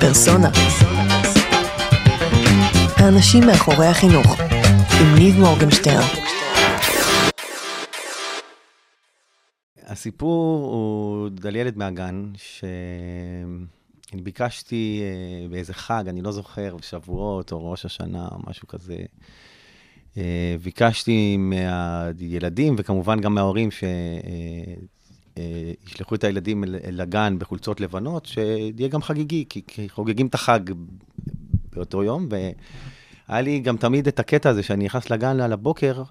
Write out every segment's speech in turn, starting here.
פרסונה. האנשים מאחורי החינוך, עם ניב מורגנשטיין. הסיפור הוא על ילד מהגן, שביקשתי באיזה חג, אני לא זוכר, שבועות או ראש השנה או משהו כזה, ביקשתי מהילדים וכמובן גם מההורים שישלחו את הילדים לגן בחולצות לבנות, שיהיה גם חגיגי, כי חוגגים את החג באותו יום, והיה לי גם תמיד את הקטע הזה שאני נכנס לגן על הבוקר,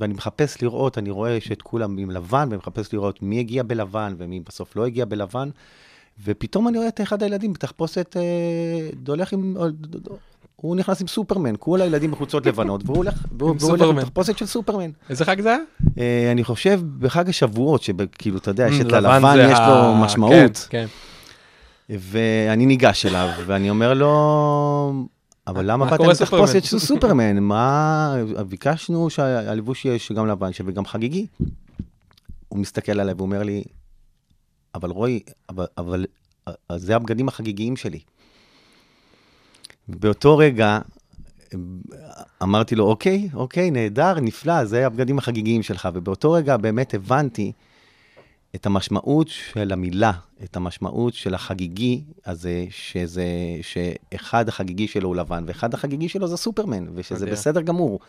ואני מחפש לראות, אני רואה שאת כולם עם לבן, ומחפש לראות מי הגיע בלבן ומי בסוף לא הגיע בלבן, ופתאום אני רואה את אחד הילדים בתחפושת דולך עם... הוא נכנס עם סופרמן, כל הילדים בחוצות לבנות, והוא הולך בתחפושת של סופרמן. איזה חג זה? אני חושב בחג השבועות, שכאילו, אתה יודע, יש את הלבן, יש לו משמעות. ואני ניגש אליו, ואני אומר לו, אבל למה באתם בתחפושת של סופרמן? מה, ביקשנו שהלבוש יהיה שגם לבן, שגם חגיגי. הוא מסתכל עליי ואומר לי, אבל רועי, אבל זה הבגדים החגיגיים שלי. באותו רגע אמרתי לו, אוקיי, נהדר, נפלא, זה הבגדים החגיגיים שלך. ובאותו רגע באמת הבנתי את המשמעות של המילה, את המשמעות של החגיגי הזה, שאחד החגיגי שלו הוא לבן, ואחד החגיגי שלו זה סופרמן, ושזה בסדר גמור.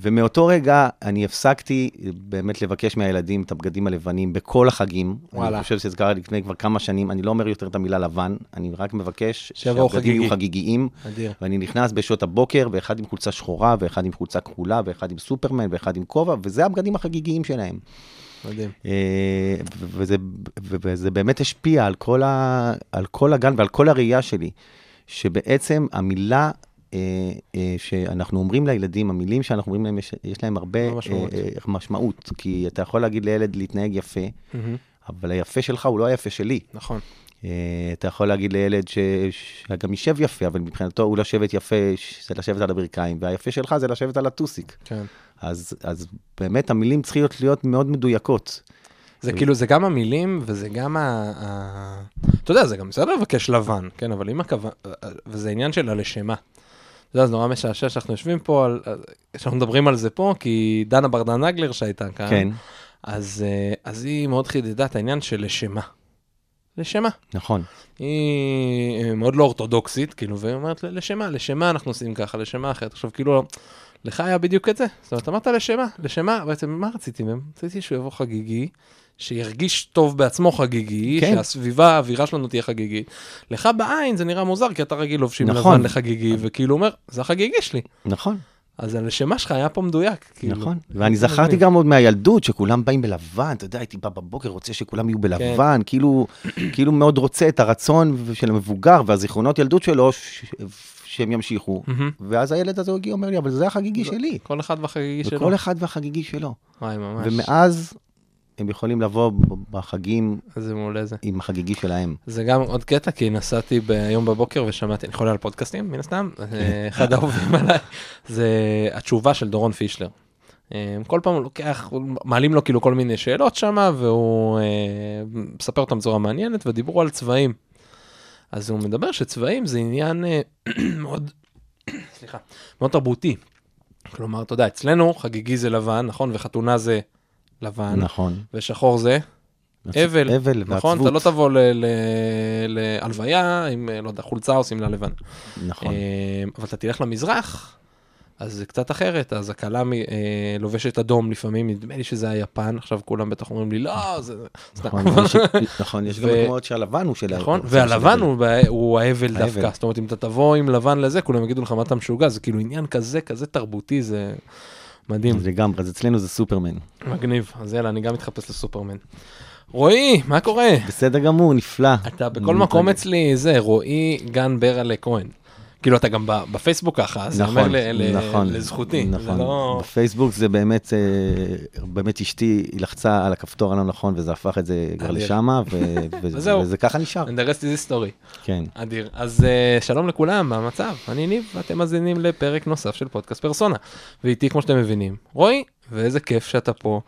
ומאותו רגע אני הפסקתי באמת לבקש מהילדים את הבגדים הלבנים בכל החגים. אני חושב שזה קרה לפני כבר כמה שנים, אני לא אומר יותר את המילה לבן, אני רק מבקש שהבגדים יהיו חגיגיים. ואני נכנס בשעות הבוקר, ואחד עם חולצה שחורה, ואחד עם חולצה כחולה, ואחד עם סופרמן, ואחד עם כובע, וזה הבגדים החגיגיים שלהם. מדהים. וזה באמת השפיע על כל הגן ועל כל הראייה שלי, שבעצם המילה... שאנחנו אומרים לילדים, המילים שאנחנו אומרים להם, יש להם הרבה משמעות, כי אתה יכול להגיד לילד להתנהג יפה, אבל היפה שלך הוא לא היפה שלי. נכון. אתה יכול להגיד לילד שגם יישב יפה, אבל מבחינתו הוא לשבת יפה, זה לשבת על הברכיים, והיפה שלך זה לשבת על הטוסיק. כן. אז באמת המילים צריכות להיות מאוד מדויקות. זה כאילו, זה גם המילים, וזה גם אתה יודע, זה גם בסדר לבקש לבן, כן, אבל אם הכוונה, וזה עניין של הלשמה. אתה יודע, זה נורא משעשע שאנחנו יושבים פה, שאנחנו מדברים על זה פה, כי דנה ברדן נגלר שהייתה כאן, כן. אז היא מאוד חידדה את העניין של לשמה. לשמה. נכון. היא מאוד לא אורתודוקסית, כאילו, והיא אומרת, לשמה אנחנו עושים ככה, לשמה אחרת. עכשיו, כאילו, לך היה בדיוק את זה. זאת אומרת, אמרת לשמה, בעצם מה רציתי מהם? רציתי שהוא יבוא חגיגי, שירגיש טוב בעצמו חגיגי, כן. שהסביבה, האווירה שלנו תהיה חגיגי. לך בעין זה נראה מוזר, כי אתה רגיל לובשים נכון. לבן לחגיגי, וכאילו אומר, זה החגיגי שלי. נכון. אז הלשמה שלך היה פה מדויק. כאילו. נכון, ואני זכרתי גם עוד מהילדות, שכולם באים בלבן, אתה יודע, הייתי בא בבוקר, רוצה שכולם יהיו בלבן, כן. כאילו מאוד רוצה את הרצון של המבוגר, והזיכרונות ילדות שלו, שהם ימשיכו, ואז הילד הזה הגיע, אומר לי, אבל זה החגיגי שלי. כל אחד והחגיגי שלו. וכל אחד והחגיגי שלו. ומאז הם יכולים לבוא בחגים עם החגיגי שלהם. זה גם עוד קטע, כי נסעתי היום בבוקר ושמעתי, אני חולה על פודקאסטים, מן הסתם, אחד העובדים עליי, זה התשובה של דורון פישלר. כל פעם הוא לוקח, מעלים לו כאילו כל מיני שאלות שם, והוא מספר אותם בצורה מעניינת, ודיברו על צבעים. אז הוא מדבר שצבעים זה עניין מאוד, סליחה, מאוד תרבותי. כלומר, אתה יודע, אצלנו חגיגי זה לבן, נכון? וחתונה זה לבן. נכון. ושחור זה? אבל. אבל, נכון? אתה לא תבוא להלוויה, עם, לא יודע, חולצה עושים לה לבן. נכון. אבל אתה תלך למזרח, אז זה קצת אחרת. אז הקלה לובשת אדום לפעמים, נדמה לי שזה היפן, עכשיו כולם בטח אומרים לי, לא, זה... נכון, יש גם מקומות שהלבן הוא של... נכון, והלבן הוא האבל דווקא. זאת אומרת, אם אתה תבוא עם לבן לזה, כולם יגידו לך מה אתה משוגע, זה כאילו עניין כזה תרבותי, זה... מדהים. לגמרי, אז אצלנו זה סופרמן. מגניב, אז יאללה, אני גם מתחפש לסופרמן. רועי, מה קורה? בסדר גמור, נפלא. אתה בכל מקום אצלי, זה רועי גן ברל'ה כהן. כאילו אתה גם בפייסבוק ככה, זה אומר לזכותי. נכון, בפייסבוק זה באמת אשתי לחצה על הכפתור הלא נכון, וזה הפך את זה כבר לשמה, וזה ככה נשאר. אינטרסט איזי סטורי. כן. אדיר. אז שלום לכולם, מה המצב? אני ניב, ואתם מזינים לפרק נוסף של פודקאסט פרסונה. ואיתי, כמו שאתם מבינים, רועי, ואיזה כיף שאתה פה,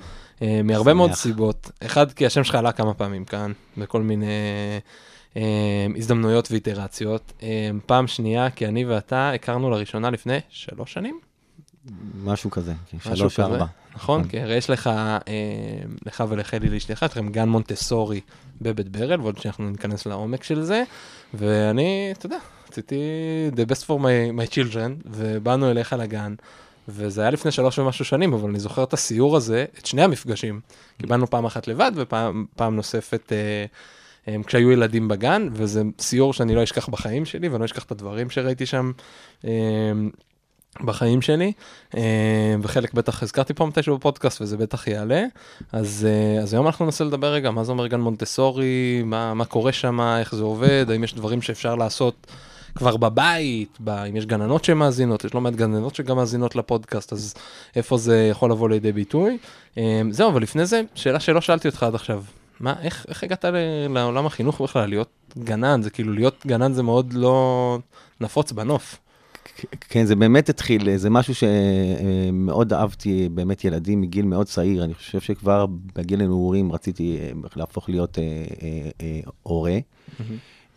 מהרבה מאוד סיבות. אחד, כי השם שלך עלה כמה פעמים כאן, בכל מיני... הזדמנויות ואיטרציות. פעם שנייה, כי אני ואתה הכרנו לראשונה לפני 3 שנים? משהו כזה, 3-4. נכון, כן, יש לך ולחלי להשליחה, יש לכם גן מונטסורי בבית ברל, ועוד שאנחנו ניכנס לעומק של זה, ואני, אתה יודע, רציתי the best for my children, ובאנו אליך לגן, וזה היה לפני 3 ומשהו שנים, אבל אני זוכר את הסיור הזה, את שני המפגשים, קיבלנו פעם אחת לבד, ופעם נוספת כשהיו ילדים בגן, וזה סיור שאני לא אשכח בחיים שלי, ואני לא אשכח את הדברים שראיתי שם, בחיים שלי, וחלק בטח הזכרתי פה מתישהו בפודקאסט, וזה בטח יעלה, אז היום אנחנו ננסה לדבר רגע, מה זה אומר גן מונטסורי, מה קורה שם, איך זה עובד, האם יש דברים שאפשר לעשות כבר בבית, אם יש גננות שמאזינות, יש לא מעט גננות שגם מאזינות לפודקאסט, אז איפה זה יכול לבוא לידי ביטוי. זהו, אבל לפני זה, שאלה שלא שאלתי אותך עד עכשיו, איך הגעת לעולם החינוך בכלל, להיות גנן, זה כאילו להיות גנן זה מאוד לא נפוץ בנוף. כן, זה באמת התחיל, זה משהו שמאוד אהבתי באמת ילדים מגיל מאוד צעיר, אני חושב שכבר בגיל הנעורים רציתי להפוך להיות הורה,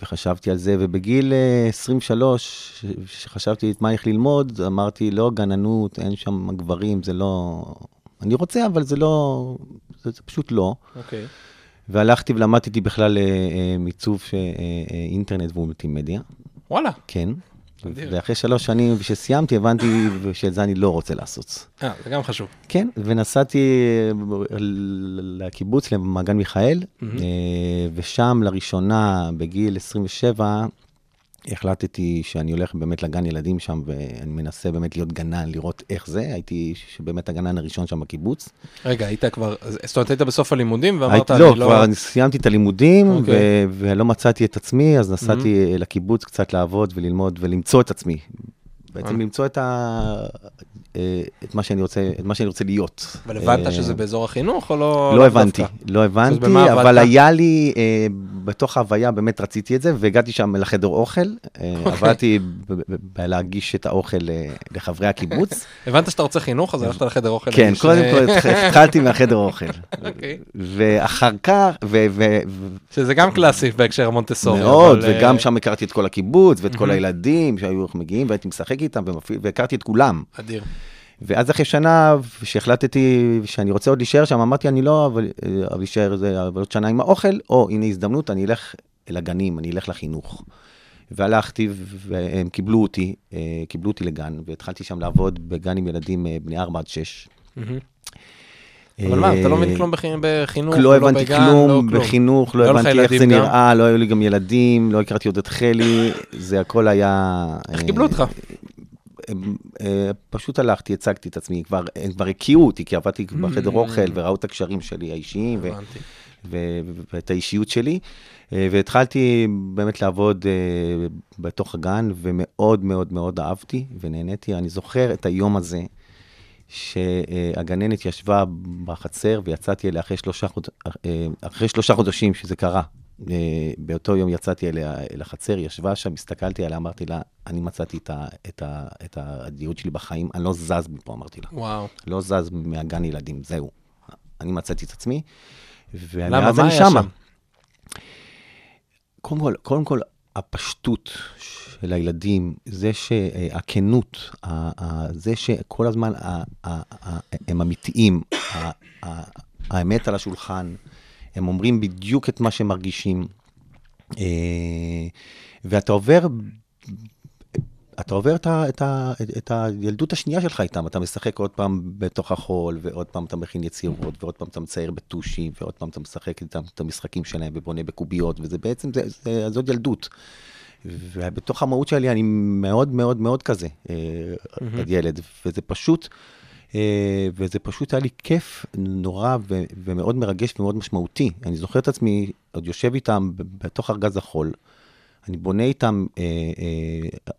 וחשבתי על זה, ובגיל 23, שחשבתי את מה איך ללמוד, אמרתי, לא גננות, אין שם גברים, זה לא, אני רוצה, אבל זה לא, זה פשוט לא. אוקיי. והלכתי ולמדתי בכלל מיצוב אינטרנט ומולטימדיה. וואלה. כן. ואחרי 3 שנים שסיימתי, הבנתי שאת זה אני לא רוצה לעשות. זה גם חשוב. כן, ונסעתי לקיבוץ, למעגן מיכאל, ושם לראשונה, בגיל 27, החלטתי שאני הולך באמת לגן ילדים שם, ואני מנסה באמת להיות גנן, לראות איך זה. הייתי באמת הגנן הראשון שם בקיבוץ. רגע, היית כבר, זאת אומרת, היית בסוף הלימודים, ואמרת, לא, כבר סיימתי את הלימודים, ולא מצאתי את עצמי, אז נסעתי לקיבוץ קצת לעבוד וללמוד ולמצוא את עצמי. בעצם למצוא את מה שאני רוצה להיות. אבל הבנת שזה באזור החינוך או לא? לא הבנתי, אבל היה לי, בתוך ההוויה באמת רציתי את זה, והגעתי שם לחדר אוכל, עבדתי להגיש את האוכל לחברי הקיבוץ. הבנת שאתה רוצה חינוך, אז הלכת לחדר אוכל. כן, קודם כל התחלתי מהחדר אוכל. ואחר כך, שזה גם קלאסי בהקשר מונטסורי. מאוד, וגם שם הכרתי את כל הקיבוץ, ואת כל הילדים שהיו מגיעים, והייתי משחק איתם, והכרתי את כולם. אדיר. ואז אחרי שנה, שהחלטתי שאני רוצה עוד להישאר שם, אמרתי, אני לא, אבל להישאר עוד שנה עם האוכל, או הנה הזדמנות, אני אלך לגנים, אני אלך לחינוך. והלכתי, והם קיבלו אותי לגן, והתחלתי שם לעבוד בגן עם ילדים בני 4-6. אבל מה, אתה לא מבין כלום בחינוך? לא הבנתי כלום בחינוך, לא הבנתי איך זה נראה, לא היו לי גם ילדים, לא הכרתי עוד את חלי, זה הכל היה... איך קיבלו אותך? פשוט הלכתי, הצגתי את עצמי, כבר הקיעו אותי, כי עבדתי בחדר אוכל, וראו את הקשרים שלי האישיים, ואת האישיות שלי, והתחלתי באמת לעבוד בתוך הגן, ומאוד מאוד מאוד אהבתי, ונהניתי, אני זוכר את היום הזה, שהגננת ישבה בחצר, ויצאתי אליה אחרי 3 חודשים שזה קרה, באותו יום יצאתי אל החצר, ישבה שם, הסתכלתי עליה, אמרתי לה, אני מצאתי את הדיוד שלי בחיים, אני לא זז מפה, אמרתי לה. וואו. לא זז מהגן ילדים, זהו. אני מצאתי את עצמי, ומאז אני שמה. קודם כל, הפשטות של הילדים, זה שהכנות, זה שכל הזמן הם אמיתיים, האמת על השולחן, הם אומרים בדיוק את מה שהם מרגישים, ואתה עובר את הילדות השנייה שלך איתם, אתה משחק עוד פעם בתוך החול, ועוד פעם אתה מכין יצירות, ועוד פעם אתה מצייר בטושים, ועוד פעם אתה משחק את המשחקים שלהם, ובונה בקוביות, וזה בעצם, זאת ילדות. ובתוך המהות שלי אני מאוד מאוד מאוד כזה, עד ילד, וזה פשוט היה לי כיף נורא ומאוד מרגש ומאוד משמעותי. אני זוכר את עצמי, עוד יושב איתם בתוך ארגז החול, אני בונה איתם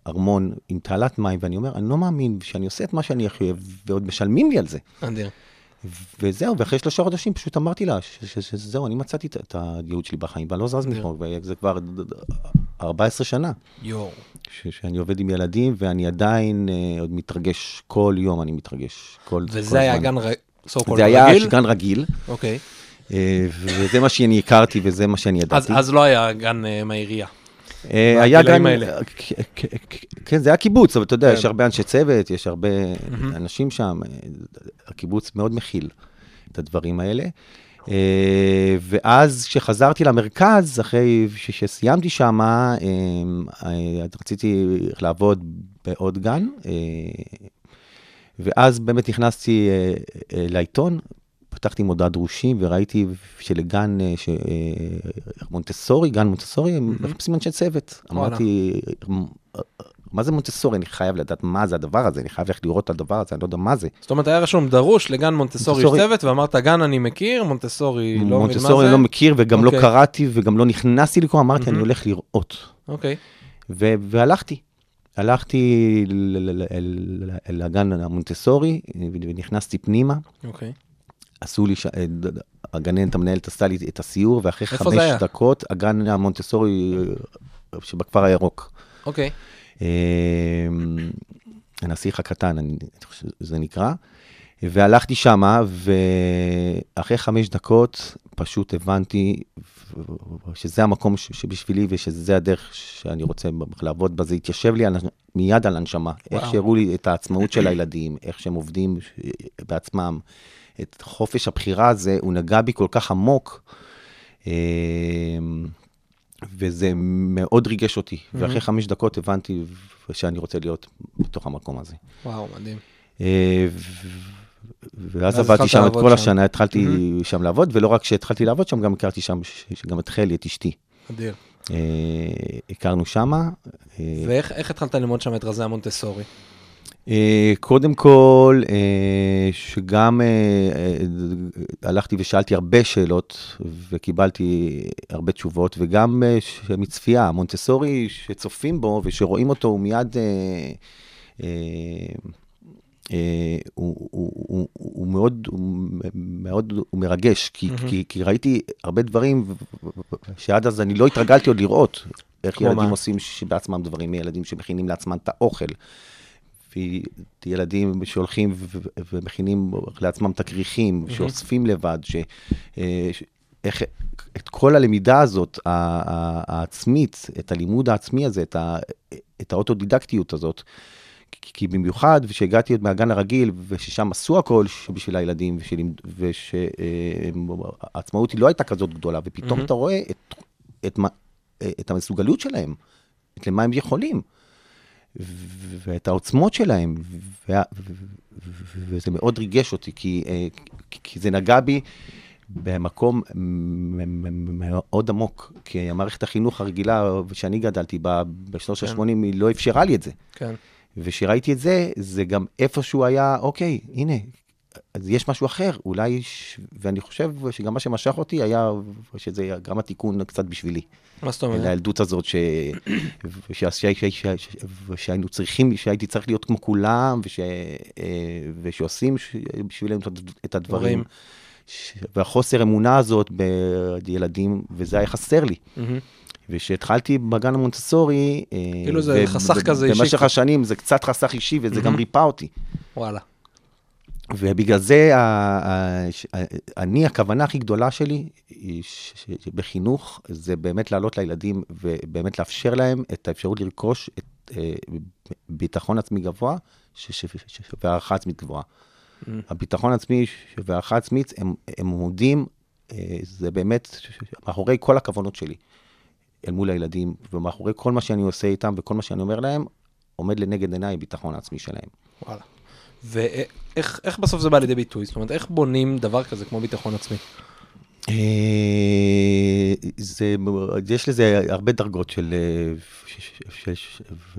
ארמון עם תעלת מים, ואני אומר, אני לא מאמין שאני עושה את מה שאני הכי אוהב, ועוד משלמים לי על זה. אדיר. וזהו, ואחרי 3 חודשים פשוט אמרתי לה, שזהו, אני מצאתי את הדיוד שלי בחיים, ואני לא זז מכאן, וזה כבר 14 שנה. יואו. שאני עובד עם ילדים, ואני עדיין עוד מתרגש, כל יום אני מתרגש. וזה היה גן רגיל? זה היה גן רגיל. אוקיי. וזה מה שאני הכרתי וזה מה שאני ידעתי. אז לא היה גן מהעירייה. היה גן, כן, זה היה קיבוץ, אבל אתה יודע, יש הרבה אנשי צוות, יש הרבה אנשים שם, הקיבוץ מאוד מכיל את הדברים האלה. ואז כשחזרתי למרכז, אחרי שסיימתי שם, רציתי לעבוד בעוד גן, ואז באמת נכנסתי לעיתון, פתחתי מודעה דרושים וראיתי שלגן מונטסורי, גן מונטסורי, הם מחפשים אנשי צוות. אמרתי, מה זה מונטסורי? אני חייב לדעת מה זה הדבר הזה, אני חייב איך לראות את הדבר הזה, אני לא יודע מה זה. זאת אומרת, היה רשום דרוש לגן מונטסורי צוות, ואמרת, גן אני מכיר, מונטסורי לא מבין מה זה. מונטסורי לא מכיר, וגם לא קראתי, וגם לא נכנסתי לקרוא, אמרתי, אני הולך לראות. אוקיי. והלכתי. הלכתי לגן המונטסורי, ונכנסתי פנימה. אוקיי. עשו לי, הגננת המנהלת עשתה לי את הסיור, ואחרי 5 דקות, הגן המונטסורי שבכפר הירוק. אוקיי. הנסיך הקטן, זה נקרא. והלכתי שמה, ואחרי 5 דקות, פשוט הבנתי שזה המקום שבשבילי, ושזה הדרך שאני רוצה לעבוד בזה. התיישב לי מיד על הנשמה. איך שהראו לי את העצמאות של הילדים, איך שהם עובדים בעצמם, את חופש הבחירה הזה, הוא נגע בי כל כך עמוק, וזה מאוד ריגש אותי. ואחרי 5 דקות הבנתי שאני רוצה להיות בתוך המקום הזה. וואו, מדהים. ואז עבדתי שם את כל השנה, התחלתי שם לעבוד, ולא רק שהתחלתי לעבוד שם, גם הכרתי שם, גם את חלי, את אשתי. אדיר. הכרנו שמה. ואיך התחלת ללמוד שם את רזי המונטסורי? קודם כל, שגם הלכתי ושאלתי הרבה שאלות, וקיבלתי הרבה תשובות, וגם מצפייה, המונטסורי שצופים בו, ושרואים אותו, הוא מיד, הוא מאוד מרגש, כי ראיתי הרבה דברים שעד אז אני לא התרגלתי עוד לראות, איך ילדים עושים בעצמם דברים, ילדים שמכינים לעצמם את האוכל, ילדים שהולכים ומכינים לעצמם תקריחים, שאוספים לבד, את כל הלמידה הזאת, העצמית, את הלימוד העצמי הזה, את האוטודידקטיות הזאת, כי במיוחד, ושהגעתי עוד מהגן הרגיל, וששם עשו הכל בשביל הילדים, ושהעצמאות היא לא הייתה כזאת גדולה, ופתאום אתה רואה את המסוגליות שלהם, את למה הם יכולים. ואת העוצמות שלהם, וזה מאוד ריגש אותי, כי זה נגע בי במקום מאוד עמוק, כי המערכת החינוך הרגילה שאני גדלתי בה בשנות ה-80 היא לא אפשרה לי את זה. ושראיתי את זה, זה גם איפשהו היה, אוקיי, הנה, אז יש משהו אחר, אולי, ואני חושב שגם מה שמשך אותי היה, שזה גם התיקון קצת בשבילי. מה זאת אומרת? לילדות הזאת שהייתי צריך להיות כמו כולם, ושעושים בשבילם את הדברים, והחוסר אמונה הזאת בילדים, וזה היה חסר לי. ושהתחלתי בגן המונטסורי, כאילו זה חסך כזה אישי. במשך השנים זה קצת חסך אישי, וזה גם ריפה אותי. וואלה. ובגלל זה, אני, הכוונה הכי גדולה שלי בחינוך, זה באמת לעלות לילדים ובאמת לאפשר להם את האפשרות לרכוש ביטחון עצמי גבוה והערכה עצמית גבוהה. הביטחון עצמי והערכה עצמית, הם עומדים, זה באמת מאחורי כל הכוונות שלי אל מול הילדים, ומאחורי כל מה שאני עושה איתם וכל מה שאני אומר להם, עומד לנגד עיניי ביטחון העצמי שלהם. וואלה. ואיך בסוף זה בא לידי ביטוי? זאת אומרת, איך בונים דבר כזה כמו ביטחון עצמי? יש לזה הרבה דרגות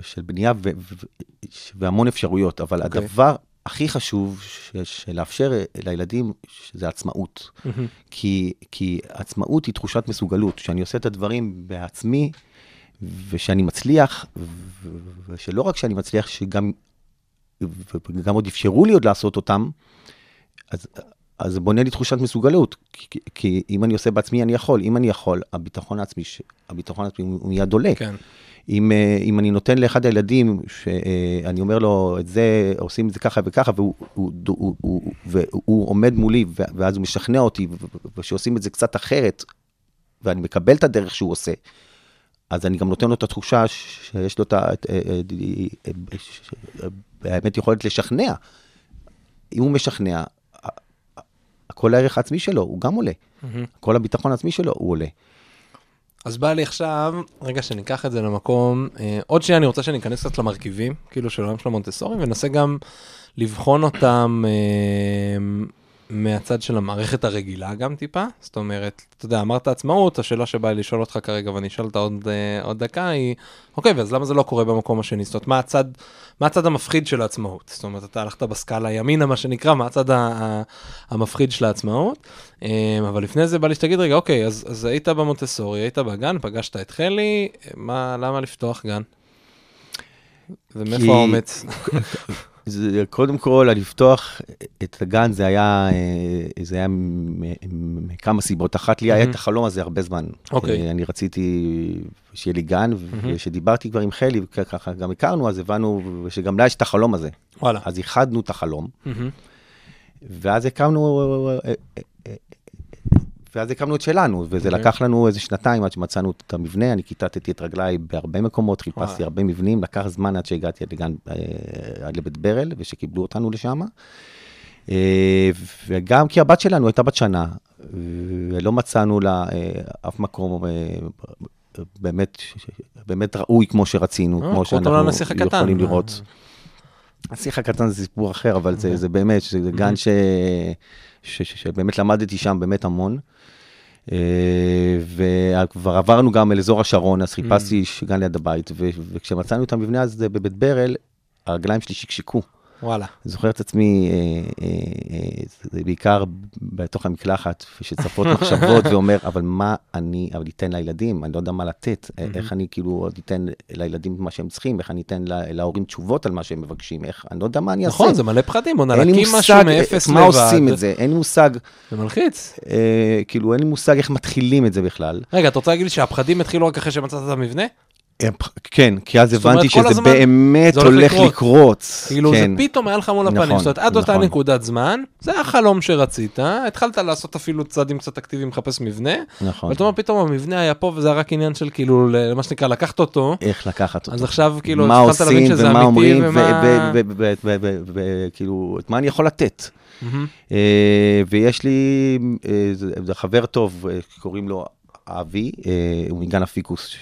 של בנייה והמון אפשרויות, אבל הדבר הכי חשוב שלאפשר לילדים זה עצמאות. כי עצמאות היא תחושת מסוגלות, שאני עושה את הדברים בעצמי, ושאני מצליח, ושלא רק שאני מצליח, וגם עוד אפשרו לי עוד לעשות אותם, אז בונה לי תחושת מסוגלות, כי אם אני עושה בעצמי, אני יכול. אם אני יכול, הביטחון העצמי הוא מיד עולה. אם אני נותן לאחד הילדים, שאני אומר לו, את זה, עושים את זה ככה וככה, והוא עומד מולי, ואז הוא משכנע אותי, ושעושים את זה קצת אחרת, ואני מקבל את הדרך שהוא עושה, אז אני גם נותן לו את התחושה, שיש לו את האמת יכולת לשכנע. אם הוא משכנע, כל הערך העצמי שלו, הוא גם עולה. כל הביטחון העצמי שלו, הוא עולה. אז בא לי עכשיו, רגע שניקח את זה למקום, עוד שנייה אני רוצה שניכנס קצת למרכיבים, כאילו של עולם של המונטסורי, ונסה גם לבחון אותם מהצד של המערכת הרגילה גם טיפה, זאת אומרת, אתה יודע, אמרת עצמאות, השאלה שבאה לי לשאול אותך כרגע, ואני שאלת עוד דקה, היא, אוקיי, ואז למה זה לא קורה במקום השני? זאת אומרת, מה הצד המפחיד של העצמאות? זאת אומרת, אתה הלכת בסקאלה ימינה, מה שנקרא, מה הצד המפחיד של העצמאות? אבל לפני זה בא לי שתגיד, רגע, אוקיי, אז היית במונטסורי, היית בגן, פגשת את חלי, למה לפתוח גן? ומאיפה האומץ? קודם כל, לפתוח את הגן, זה היה מכמה סיבות. אחת לי היה את החלום הזה הרבה זמן. אני רציתי שיהיה לי גן, ושדיברתי כבר עם חלי, וככה גם הכרנו, אז הבנו שגם לה יש את החלום הזה. אז איחדנו את החלום, ואז הקמנו את שלנו, וזה לקח לנו איזה שנתיים עד שמצאנו את המבנה, אני כיתתתי את רגליי בהרבה מקומות, חיפשתי הרבה מבנים, לקח זמן עד שהגעתי עד לבית ברל, ושקיבלו אותנו לשם, וגם כי הבת שלנו הייתה בת שנה, ולא מצאנו לה אף מקום באמת ראוי כמו שרצינו, כמו שאנחנו יכולים לראות. השיח הקטן זה סיפור אחר, אבל זה באמת, זה גן שבאמת למדתי שם באמת המון, וכבר עברנו גם אל אזור השרון, אז חיפשתי גן ליד הבית, וכשמצאנו את המבנה הזה בבית ברל, הרגליים שלי שקשקו. וואלה. זוכר את עצמי, זה בעיקר בתוך המקלחת, שצפות מחשבות ואומר, אבל מה אני אתן לילדים? אני לא יודע מה לתת, איך אני כאילו אתן לילדים מה שהם צריכים, איך אני אתן להורים תשובות על מה שהם מבקשים, איך, אני לא יודע מה אני אעשה. נכון, זה מלא פחדים, נלקים משהו מאפס לבד. מה עושים את זה? אין לי מושג. זה מלחיץ. כאילו, אין לי מושג איך מתחילים את זה בכלל. רגע, אתה רוצה להגיד שהפחדים התחילו רק אחרי שמצאת את המבנה? כן, כי אז הבנתי שזה באמת הולך לקרות. כאילו זה פתאום היה לך מול הפנים, זאת אומרת, עד אותה נקודת זמן, זה החלום שרצית, התחלת לעשות אפילו צעדים קצת אקטיביים, מחפש מבנה, אבל תאמר, פתאום המבנה היה פה, וזה היה רק עניין של כאילו, למה שנקרא, לקחת אותו. איך לקחת אותו. אז עכשיו כאילו, מה עושים ומה אומרים, וכאילו, את מה אני יכול לתת. ויש לי, זה חבר טוב, קוראים לו, אבי, הוא מגן אפיקוס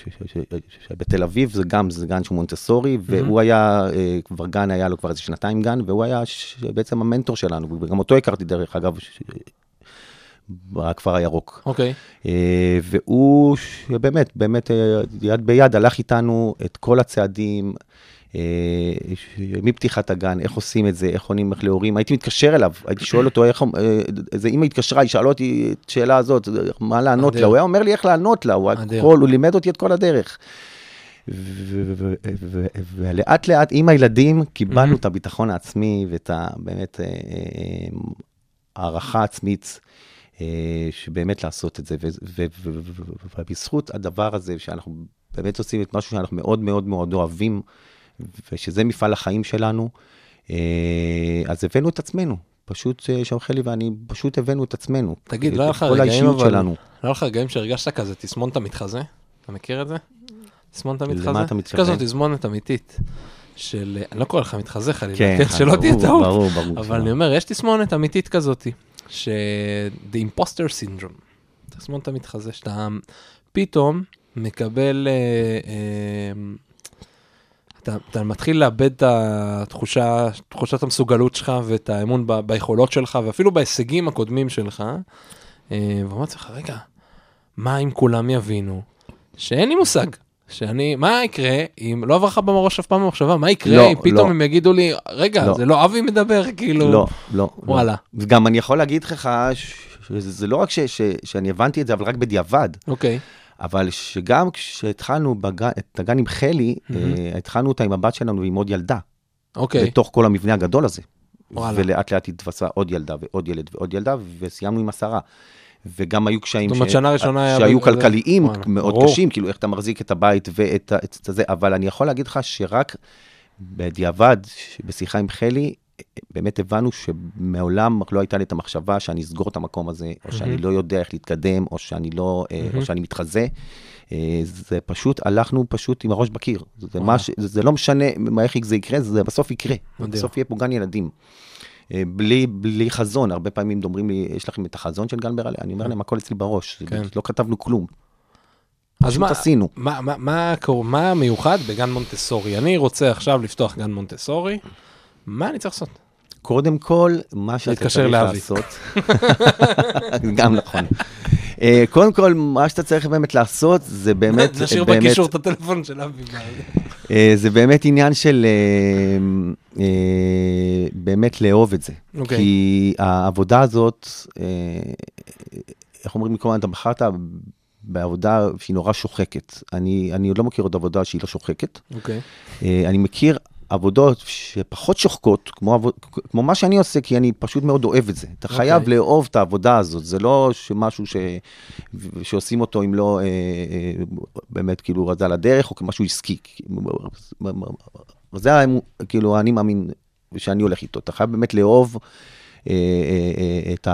בתל אביב, זה גן שהוא מונטסורי, והוא היה, כבר גן היה לו כבר איזה שנתיים גן, והוא היה בעצם המנטור שלנו, וגם אותו הכרתי דרך, אגב, בכפר הירוק. אוקיי. והוא באמת, יד ביד, הלך איתנו את כל הצעדים, מפתיחת הגן, איך עושים את זה, איך עונים, איך להורים, הייתי מתקשר אליו, הייתי שואל אותו, אמא התקשרה, היא שאלה אותי את שאלה הזאת, מה לענות לה, הוא היה אומר לי איך לענות לה, הוא לימד אותי את כל הדרך. ולאט לאט עם הילדים קיבלנו את הביטחון העצמי, ואת באמת הערכה עצמית, שבאמת לעשות את זה, ובזכות הדבר הזה שאנחנו באמת עושים את משהו שאנחנו מאוד מאוד מאוד אוהבים, ושזה מפעל החיים שלנו, אז הבאנו את עצמנו. פשוט שמחלי ואני, פשוט הבאנו את עצמנו. תגיד, לא הלך הרגעים, אבל לא הלך הרגעים שהרגשת כזה, תסמון את המתחזה? אתה מכיר את זה? תסמון את המתחזה? למה אתה מתכוון? כזאת תסמונת אמיתית. של, אני לא קורא לך מתחזה, חלילה, שלא תהיה טעות. ברור, ברור. אבל אני אומר, יש תסמונת אמיתית כזאת, ש... The Imposter Syndrome. תסמונת המתחזה, שאתה פתאום מקבל, אתה מתחיל לאבד את תחושת המסוגלות שלך, ואת האמון ביכולות שלך, ואפילו בהישגים הקודמים שלך, ואומרת לך, רגע, מה אם כולם יבינו? שאין לי מושג. מה יקרה אם, לא עבר לך במראש אף פעם במחשבה, מה יקרה אם פתאום הם יגידו לי, רגע, זה לא אבי מדבר, כאילו. לא, לא. וואלה. גם אני יכול להגיד לך, זה לא רק שאני הבנתי את זה, אבל רק בדיעבד. אוקיי. אבל שגם כשהתחלנו את הגן עם חלי, התחלנו אותה עם הבת שלנו ועם עוד ילדה. אוקיי. בתוך כל המבנה הגדול הזה. וואלה. ולאט לאט התווספה עוד ילדה ועוד ילד ועוד ילדה, וסיימנו עם 10. וגם היו קשיים שהיו כלכליים מאוד קשים, כאילו איך אתה מחזיק את הבית ואת זה, אבל אני יכול להגיד לך שרק בדיעבד, בשיחה עם חלי, באמת הבנו שמעולם לא הייתה לי את המחשבה שאני אסגור את המקום הזה, או שאני לא יודע איך להתקדם, או שאני מתחזה. זה פשוט, הלכנו פשוט עם הראש בקיר. זה לא משנה איך זה יקרה, זה בסוף יקרה. בסוף יהיה פה גן ילדים. בלי חזון, הרבה פעמים אומרים לי, יש לכם את החזון של גן ברל'ה? אני אומר להם, הכל אצלי בראש. לא כתבנו כלום. אז מה מיוחד בגן מונטסורי? אני רוצה עכשיו לפתוח גן מונטסורי, מה אני צריך לעשות? קודם כל, מה שאתה צריך לעשות, גם נכון. קודם כל, מה שאתה צריך באמת לעשות, זה באמת... נשאיר בקישור את הטלפון של אבי. זה באמת עניין של באמת לאהוב את זה. כי העבודה הזאת, איך אומרים מקום, אתה בחרת בעבודה שהיא נורא שוחקת. אני עוד לא מכיר עוד עבודה שהיא לא שוחקת. אני מכיר... עבודות שפחות שוחקות, כמו מה שאני עושה, כי אני פשוט מאוד אוהב את זה. אתה חייב לאהוב את העבודה הזאת, זה לא משהו שעושים אותו אם לא באמת כאילו רזה לדרך, או כמשהו עסקי. זה כאילו אני מאמין שאני הולך איתו. אתה חייב באמת לאהוב את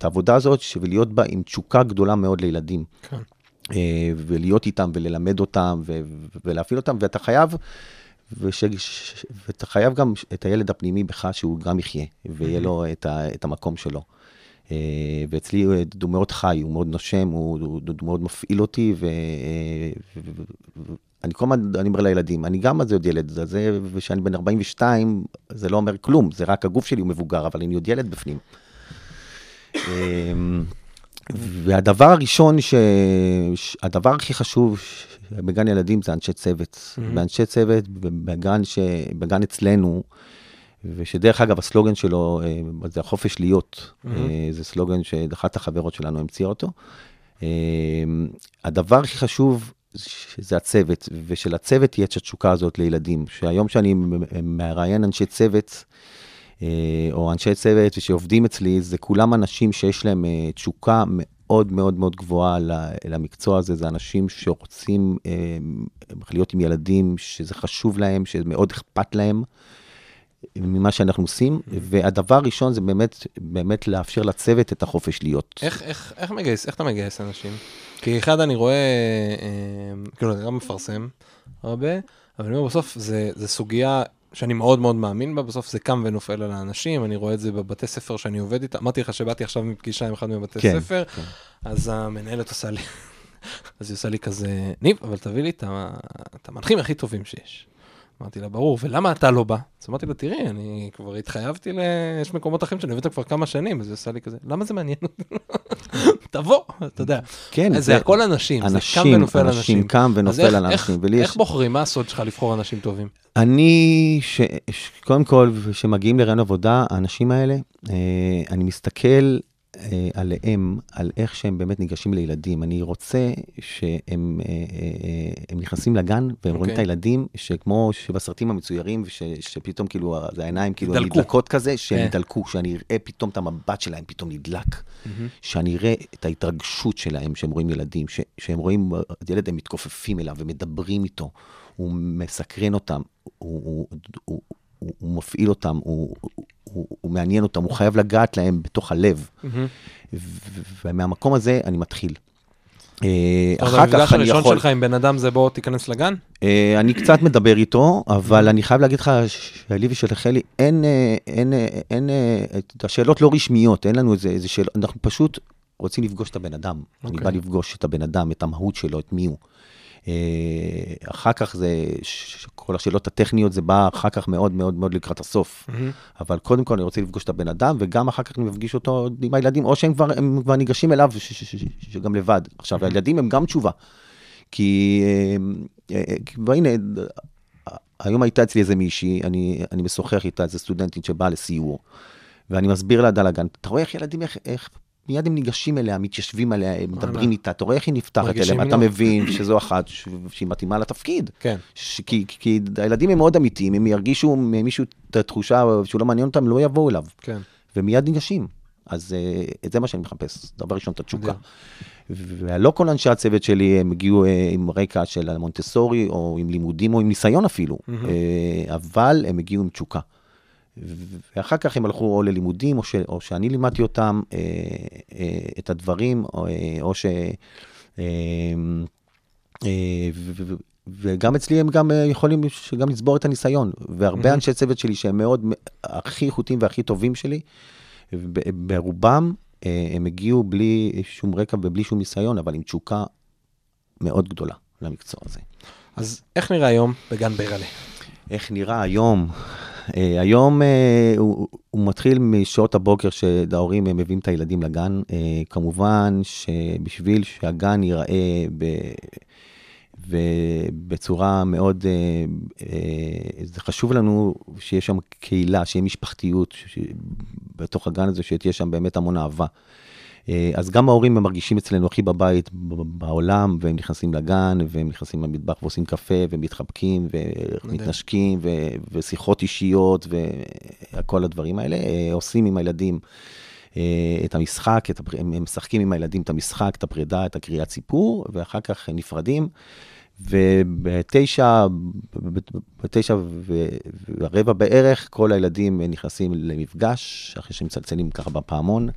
העבודה הזאת, ולהיות בה עם תשוקה גדולה מאוד לילדים. ולהיות איתם, וללמד אותם, ולהפעיל אותם, ואתה חייב גם את הילד הפנימי בך, שהוא גם יחיה, ויהיה לו את המקום שלו. ואצלי הוא מאוד חי, הוא מאוד נושם, הוא מאוד מפעיל אותי, ואני כל הזמן, אני אומר לילדים, אני גם אז עוד ילד, ושאני בן 42, זה לא אומר כלום, זה רק הגוף שלי הוא מבוגר, אבל אני עוד ילד בפנים. והדבר הראשון, הדבר הכי חשוב, בגן ילדים זה אנשי צוות, ואנשי צוות בגן אצלנו, ושדרך אגב הסלוגן שלו, זה החופש להיות, זה סלוגן שאחת החברות שלנו המציאה אותו. הדבר הכי חשוב זה הצוות, ושלצוות תהיה את התשוקה הזאת לילדים, שהיום שאני מראיין אנשי צוות, או אנשי צוות שעובדים אצלי, זה כולם אנשים שיש להם תשוקה מאוד מאוד מאוד גבוהה למקצוע הזה, זה אנשים שרוצים להיות עם ילדים, שזה חשוב להם, שמאוד אכפת להם ממה שאנחנו עושים, והדבר הראשון זה באמת לאפשר לצוות את החופש להיות. איך אתה מגייס אנשים? כי אחד אני רואה, כאילו אני גם מפרסם הרבה, אבל אני אומר בסוף זה סוגיה שאני מאוד מאוד מאמין בה, בסוף זה קם ונופל על האנשים, אני רואה את זה בבתי ספר שאני עובד איתה, אמרתי לך שבאתי עכשיו מפגישה עם אחד מבתי ספר, אז המנהלת עושה לי, אז היא עושה לי כזה, ניב, אבל תביא לי את המנחים הכי טובים שיש. אמרתי לה, ברור, ולמה אתה לא בא? אז אמרתי לה, תראי, אני כבר התחייבתי, יש מקומות אחרים שאני עובדת כבר כמה שנים, אז היא עושה לי כזה, למה זה מעניין? תבוא, אתה יודע. כן. זה הכל אנשים, זה קם ונופל על אנשים. איך בוחרים? מה הסוד שלך לבחור אנשים טובים? אני, קודם כל, כשמגיעים לרעיון עבודה, האנשים האלה, אני מסתכל עליהם, על איך שהם באמת ניגשים לילדים. אני רוצה שהם נכנסים לגן, והם רואים את הילדים, שכמו שבסרטים המצוירים, שפתאום כאילו, העיניים כאילו נדלקות כזה, שהם נדלקו, שאני אראה פתאום את המבט שלהם, פתאום נדלק, שאני אראה את ההתרגשות שלהם, שהם רואים ילדים, שהם רואים, ילד הם מתכופפים אליו, ומדברים איתו, הוא מסקרן אותם, הוא מפעיל אותם, הוא מעניין אותם, הוא חייב לגעת להם בתוך הלב. ומהמקום הזה אני מתחיל. אז המפגש הראשון שלך עם בן אדם זה בוא תיכנס לגן? אני קצת מדבר איתו, אבל אני חייב להגיד לך, שלי ושלחלי, אין, השאלות לא רשמיות, אין לנו איזה שאלות, אנחנו פשוט רוצים לפגוש את הבן אדם. אני בא לפגוש את הבן אדם, את המהות שלו, את מי הוא. אחר כך זה, כל השאלות הטכניות זה בא אחר כך מאוד מאוד מאוד לקראת הסוף, אבל קודם כל אני רוצה לפגוש את הבן אדם, וגם אחר כך אני מפגיש אותו עם הילדים, או שהם כבר ניגשים אליו שגם לבד. עכשיו הילדים הם גם תשובה, כי והנה היום הייתה אצלי איזה מישהי, אני משוחח איתה, איזה סטודנטית שבאה לסיור, ואני מסביר לה על הגן, אתה רואה איך ילדים, איך מיד הם ניגשים אליה, מתיישבים אליה, מדברים איתה, אתה רואה איך היא נפתחת אליהם, אתה מבין שזו אחת שהיא מתאימה לתפקיד. כי הילדים הם מאוד אמיתיים, אם ירגישו מישהו את התחושה שהוא לא מעניין אותם, לא יבואו אליו. ומיד ניגשים. אז זה מה שאני מחפש, דבר ראשון, את התשוקה. ולא כל אנשי הצוות שלי, הם הגיעו עם רקע של המונטסורי, או עם לימודים, או עם ניסיון אפילו, אבל הם הגיעו עם תשוקה. ואחר כך הם הלכו או ללימודים, או שאני לימדתי אותם את הדברים, או ש... וגם אצלי הם גם יכולים שגם לצבור את הניסיון, והרבה אנשי צוות שלי שהם מאוד הכי איכותיים והכי טובים שלי, ברובם הם הגיעו בלי שום רקע ובלי שום ניסיון, אבל עם תשוקה מאוד גדולה למקצוע הזה. אז איך נראה היום בגן ברל'ה? איך נראה היום? היום הוא מתחיל משעות הבוקר שההורים מביאים את הילדים לגן. כמובן שבשביל שהגן ייראה בצורה מאוד, זה חשוב לנו שיש שם קהילה, שיהיה משפחתיות בתוך הגן הזה, שתהיה שם באמת המון אהבה. אז גם ההורים הם מרגישים אצלנו הכי בבית בעולם, והם נכנסים לגן, והם נכנסים למטבח ועושים קפה, והם מתחבקים, ומתנשקים, ושיחות אישיות, וכל הדברים האלה. עושים עם הילדים את המשחק, הם משחקים עם הילדים את המשחק, את הפרידה, את הקריאת סיפור, ואחר כך נפרדים. ב9:15 בערך, כל הילדים נכנסים למפגש, אחרי שהם מצלצלים ככה בפעמון.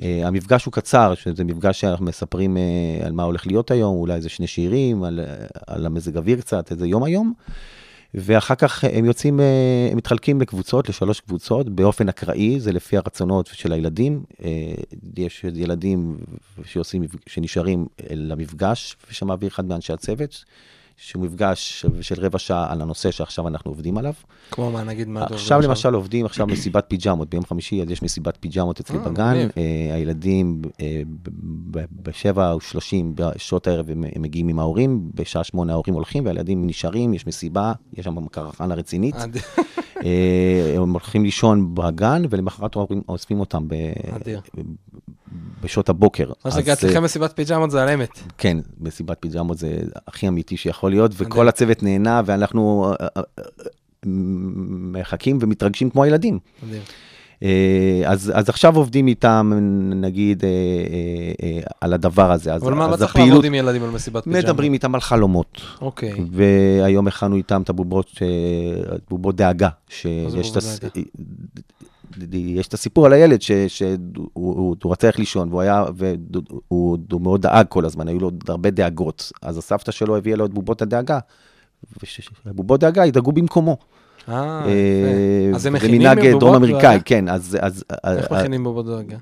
המפגש הוא קצר, שזה מפגש שאנחנו מספרים על מה הולך להיות היום, אולי איזה 2 שירים, על המזג אוויר קצת, איזה יום היום. ואחר כך הם יוצאים, הם מתחלקים לקבוצות, ל3 קבוצות, באופן אקראי, זה לפי הרצונות של הילדים. יש ילדים שנשארים למפגש, ושמעביר אחד מאנשי הצוות, שהוא מפגש של 15 דקות על הנושא שעכשיו אנחנו עובדים עליו. כמו מה, נגיד מה? עכשיו למשל עובדים, עכשיו מסיבת פיג'מות, ביום חמישי, אז יש מסיבת פיג'מות אצלי בגן, הילדים ב7:30 בשעות הערב הם מגיעים עם ההורים, ב8:00 ההורים הולכים, והילדים נשארים, יש מסיבה, יש שם קרחנה רצינית, הם הולכים לישון בגן, ולמחרת ההורים אוספים אותם בשעות הבוקר. מה שגעת לכם מסיבת פיג'מות זה על אמת. כן, מסיבת פיג'מות זה הכי אמיתי שיכול להיות, וכל הצוות נהנה, ואנחנו מחכים ומתרגשים כמו הילדים. אז עכשיו עובדים איתם, נגיד, על הדבר הזה. אבל מה צריך לעבוד עם ילדים על מסיבת פיג'מות? מדברים איתם על חלומות. אוקיי. והיום הכנו איתם את הבובות דאגה. יש את הסיפור על הילד שהוא רצה איך לישון, והוא מאוד דאג כל הזמן, היו לו הרבה דאגות, אז הסבתא שלו הביאה לו את בובות הדאגה, ובובות דאגה ידאגו במקומו. אז הם מכינים בובות דאגה? זה מנהג דרום אמריקאי, כן. איך מכינים בובות דאגה?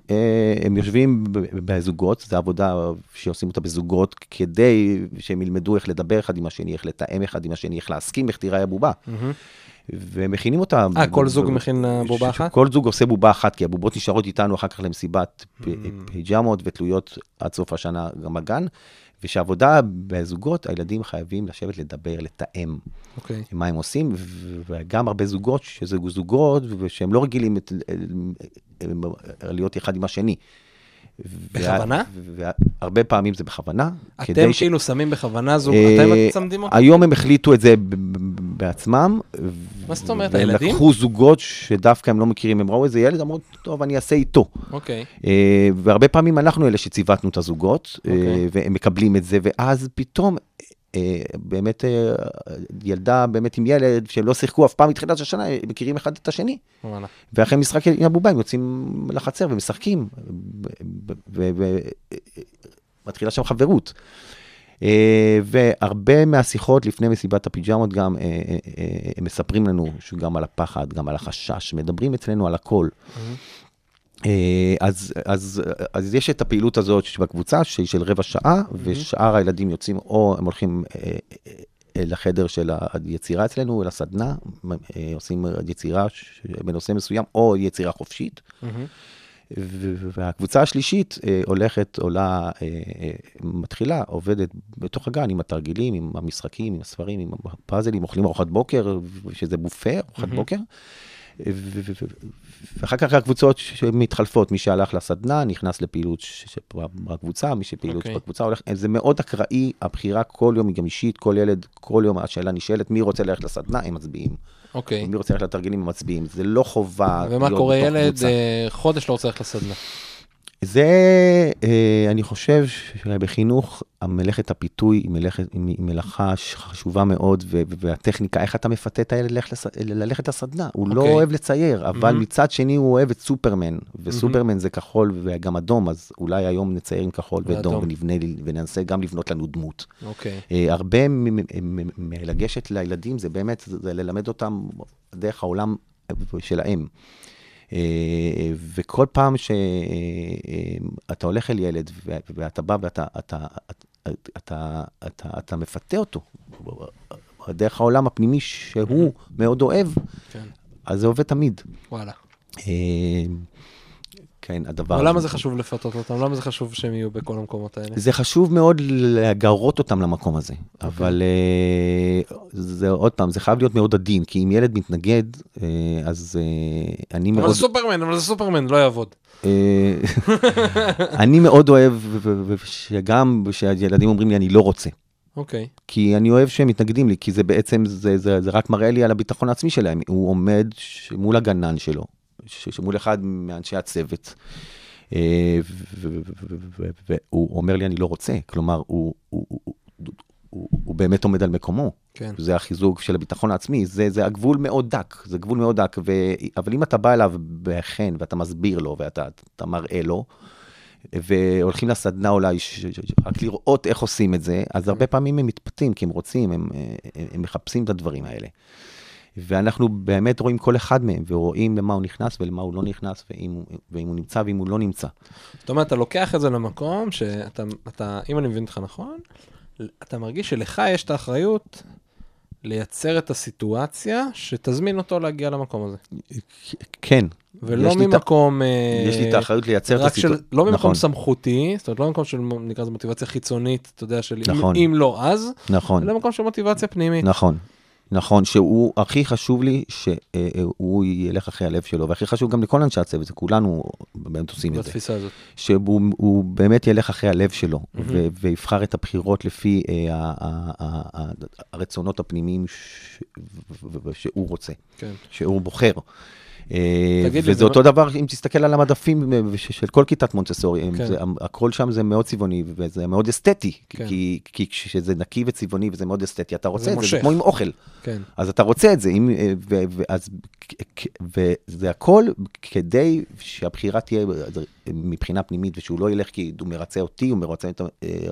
הם יושבים בזוגות, זו עבודה שעושים אותה בזוגות, כדי שהם ילמדו איך לדבר אחד עם השני, איך לתאם אחד עם השני, איך להסכים, איך תראה הבובה. ומכינים אותה. כל זוג מכין בובה אחת? כל זוג עושה בובה אחת, כי הבובות נשארות איתנו אחר כך למסיבת פיג'מות ותלויות עד סוף השנה גם הגן, ושעבודה בזוגות, הילדים חייבים לשבת לדבר, לתאם מה הם עושים, וגם הרבה זוגות, שזה זוגות, ושהם לא רגילים להיות אחד עם השני. בכוונה? והרבה פעמים זה בכוונה. אתם כאילו שמים בכוונה זוג, אתם מצמדים אותם? היום הם החליטו את זה בעצמם. מה זאת אומרת, הילדים? הם לקחו זוגות שדווקא הם לא מכירים, הם ראו איזה ילד, אמרו, טוב, אני אעשה איתו. אוקיי. והרבה פעמים אנחנו אלה שציוותנו את הזוגות, והם מקבלים את זה, ואז פתאום באמת ילדה באמת עם ילד שלא שיחקו אף פעם מתחילת השנה, מכירים אחד את השני. ואחרי משחק עם הבובה הם יוצאים לחצר ומשחקים, ומתחילה שם חברות. והרבה מהשיחות לפני מסיבת הפיג'מות גם הם מספרים לנו שגם על הפחד, גם על החשש, מדברים אצלנו על הכל. אז יש את הפעילות הזאת שבקבוצה, שהיא של 15 דקות, ושאר הילדים יוצאים, או הם הולכים לחדר של היצירה אצלנו, לסדנה, עושים יצירה בנושא מסוים, או יצירה חופשית. והקבוצה השלישית הולכת, עולה, מתחילה, עובדת בתוך הגן, עם התרגילים, עם המשחקים, עם הספרים, עם הפאזלים, אוכלים ארוחת בוקר, שזה בופה, ארוחת בוקר. ואחר כך הקבוצות שמתחלפות, מי שהלך לסדנה, נכנס לפעילות בקבוצה, מי שפעילות בקבוצה הולך, זה מאוד אקראי, הבחירה כל יום היא גם אישית, כל ילד, כל יום השאלה נשאלת, מי רוצה ללכת לסדנה, הם מצביעים. אוקיי. מי רוצה ללכת לתרגלים, הם מצביעים. זה לא חובה. ומה קורה ילד, חודש לא רוצה ללכת לסדנה. זה, אני חושב שבחינוך, המלאכת הפיתוי היא מלאכה חשובה מאוד, והטכניקה, איך אתה מפתה את הילד ללכת לסדנה. הוא לא אוהב לצייר, אבל מצד שני הוא אוהב את סופרמן, וסופרמן זה כחול וגם אדום, אז אולי היום נצייר עם כחול ואדום, וננסה גם לבנות לנו דמות. הרבה מלגשת לילדים, זה באמת, זה ללמד אותם דרך העולם שלהם. וכל פעם שאתה הולך אל ילד ואתה בא ואתה מפתה אותו דרך העולם הפנימי שהוא מאוד אוהב, אז זה עובד תמיד. וואלה. כן, הדבר... למה זה חשוב לפתות אותם? למה זה חשוב שהם יהיו בכל המקומות האלה? זה חשוב מאוד להגרות אותם למקום הזה, אבל זה עוד פעם, זה חייב להיות מאוד עדין, כי אם ילד מתנגד, אז אני מאוד... אבל זה סופרמן, לא יעבוד. אני מאוד אוהב, שגם כשהילדים אומרים לי, אני לא רוצה. אוקיי. כי אני אוהב שהם מתנגדים לי, כי זה בעצם, זה רק מראה לי על הביטחון העצמי שלהם. הוא עומד מול הגנן שלו. שמול אחד מאנשי הצוות, והוא אומר לי, אני לא רוצה. כלומר, הוא באמת עומד על מקומו. זה החיזוק של הביטחון העצמי. זה הגבול מאוד דק. זה גבול מאוד דק. אבל אם אתה בא אליו בחן, ואתה מסביר לו, ואתה מראה לו, והולכים לסדנה אולי, רק לראות איך עושים את זה, אז הרבה פעמים הם מתפתים, כי הם רוצים, הם מחפשים את הדברים האלה. ואנחנו באמת רואים כל אחד מהם, ורואים למה הוא נכנס ולמה הוא לא נכנס, ואם הוא נמצא ואם הוא לא נמצא. זאת אומרת, אתה לוקח את זה למקום שאתה, אם אני מבין אותך נכון, אתה מרגיש שלך יש את האחריות לייצר את הסיטואציה שתזמין אותו להגיע למקום הזה. כן. ולא ממקום... יש לי את האחריות לייצר את הסיטואציה. לא ממקום סמכותי, זאת אומרת, לא ממקום של, נקרא לזה, מוטיבציה חיצונית, אתה יודע, של אם לא אז, אלא ממקום של מוטיבציה פנימית. נכון. נכון, שהוא הכי חשוב לי שהוא ילך אחרי הלב שלו, והכי חשוב גם לכל אנשי הצוות, כולנו באמת עושים את זה, שהוא באמת ילך אחרי הלב שלו, ויבחר את הבחירות לפי הרצונות הפנימיים שהוא רוצה, שהוא בוחר. וזה אותו דבר, אם תסתכל על המדפים של כל כיתת מונטסורי, הכל שם זה מאוד צבעוני, וזה מאוד אסתטי, כי כשזה נקי וצבעוני וזה מאוד אסתטי, אתה רוצה את זה, זה כמו עם אוכל, אז אתה רוצה את זה, וזה הכל כדי שהבחירה תהיה מבחינה פנימית, ושהוא לא ילך כי הוא מרצה אותי, הוא מרצה את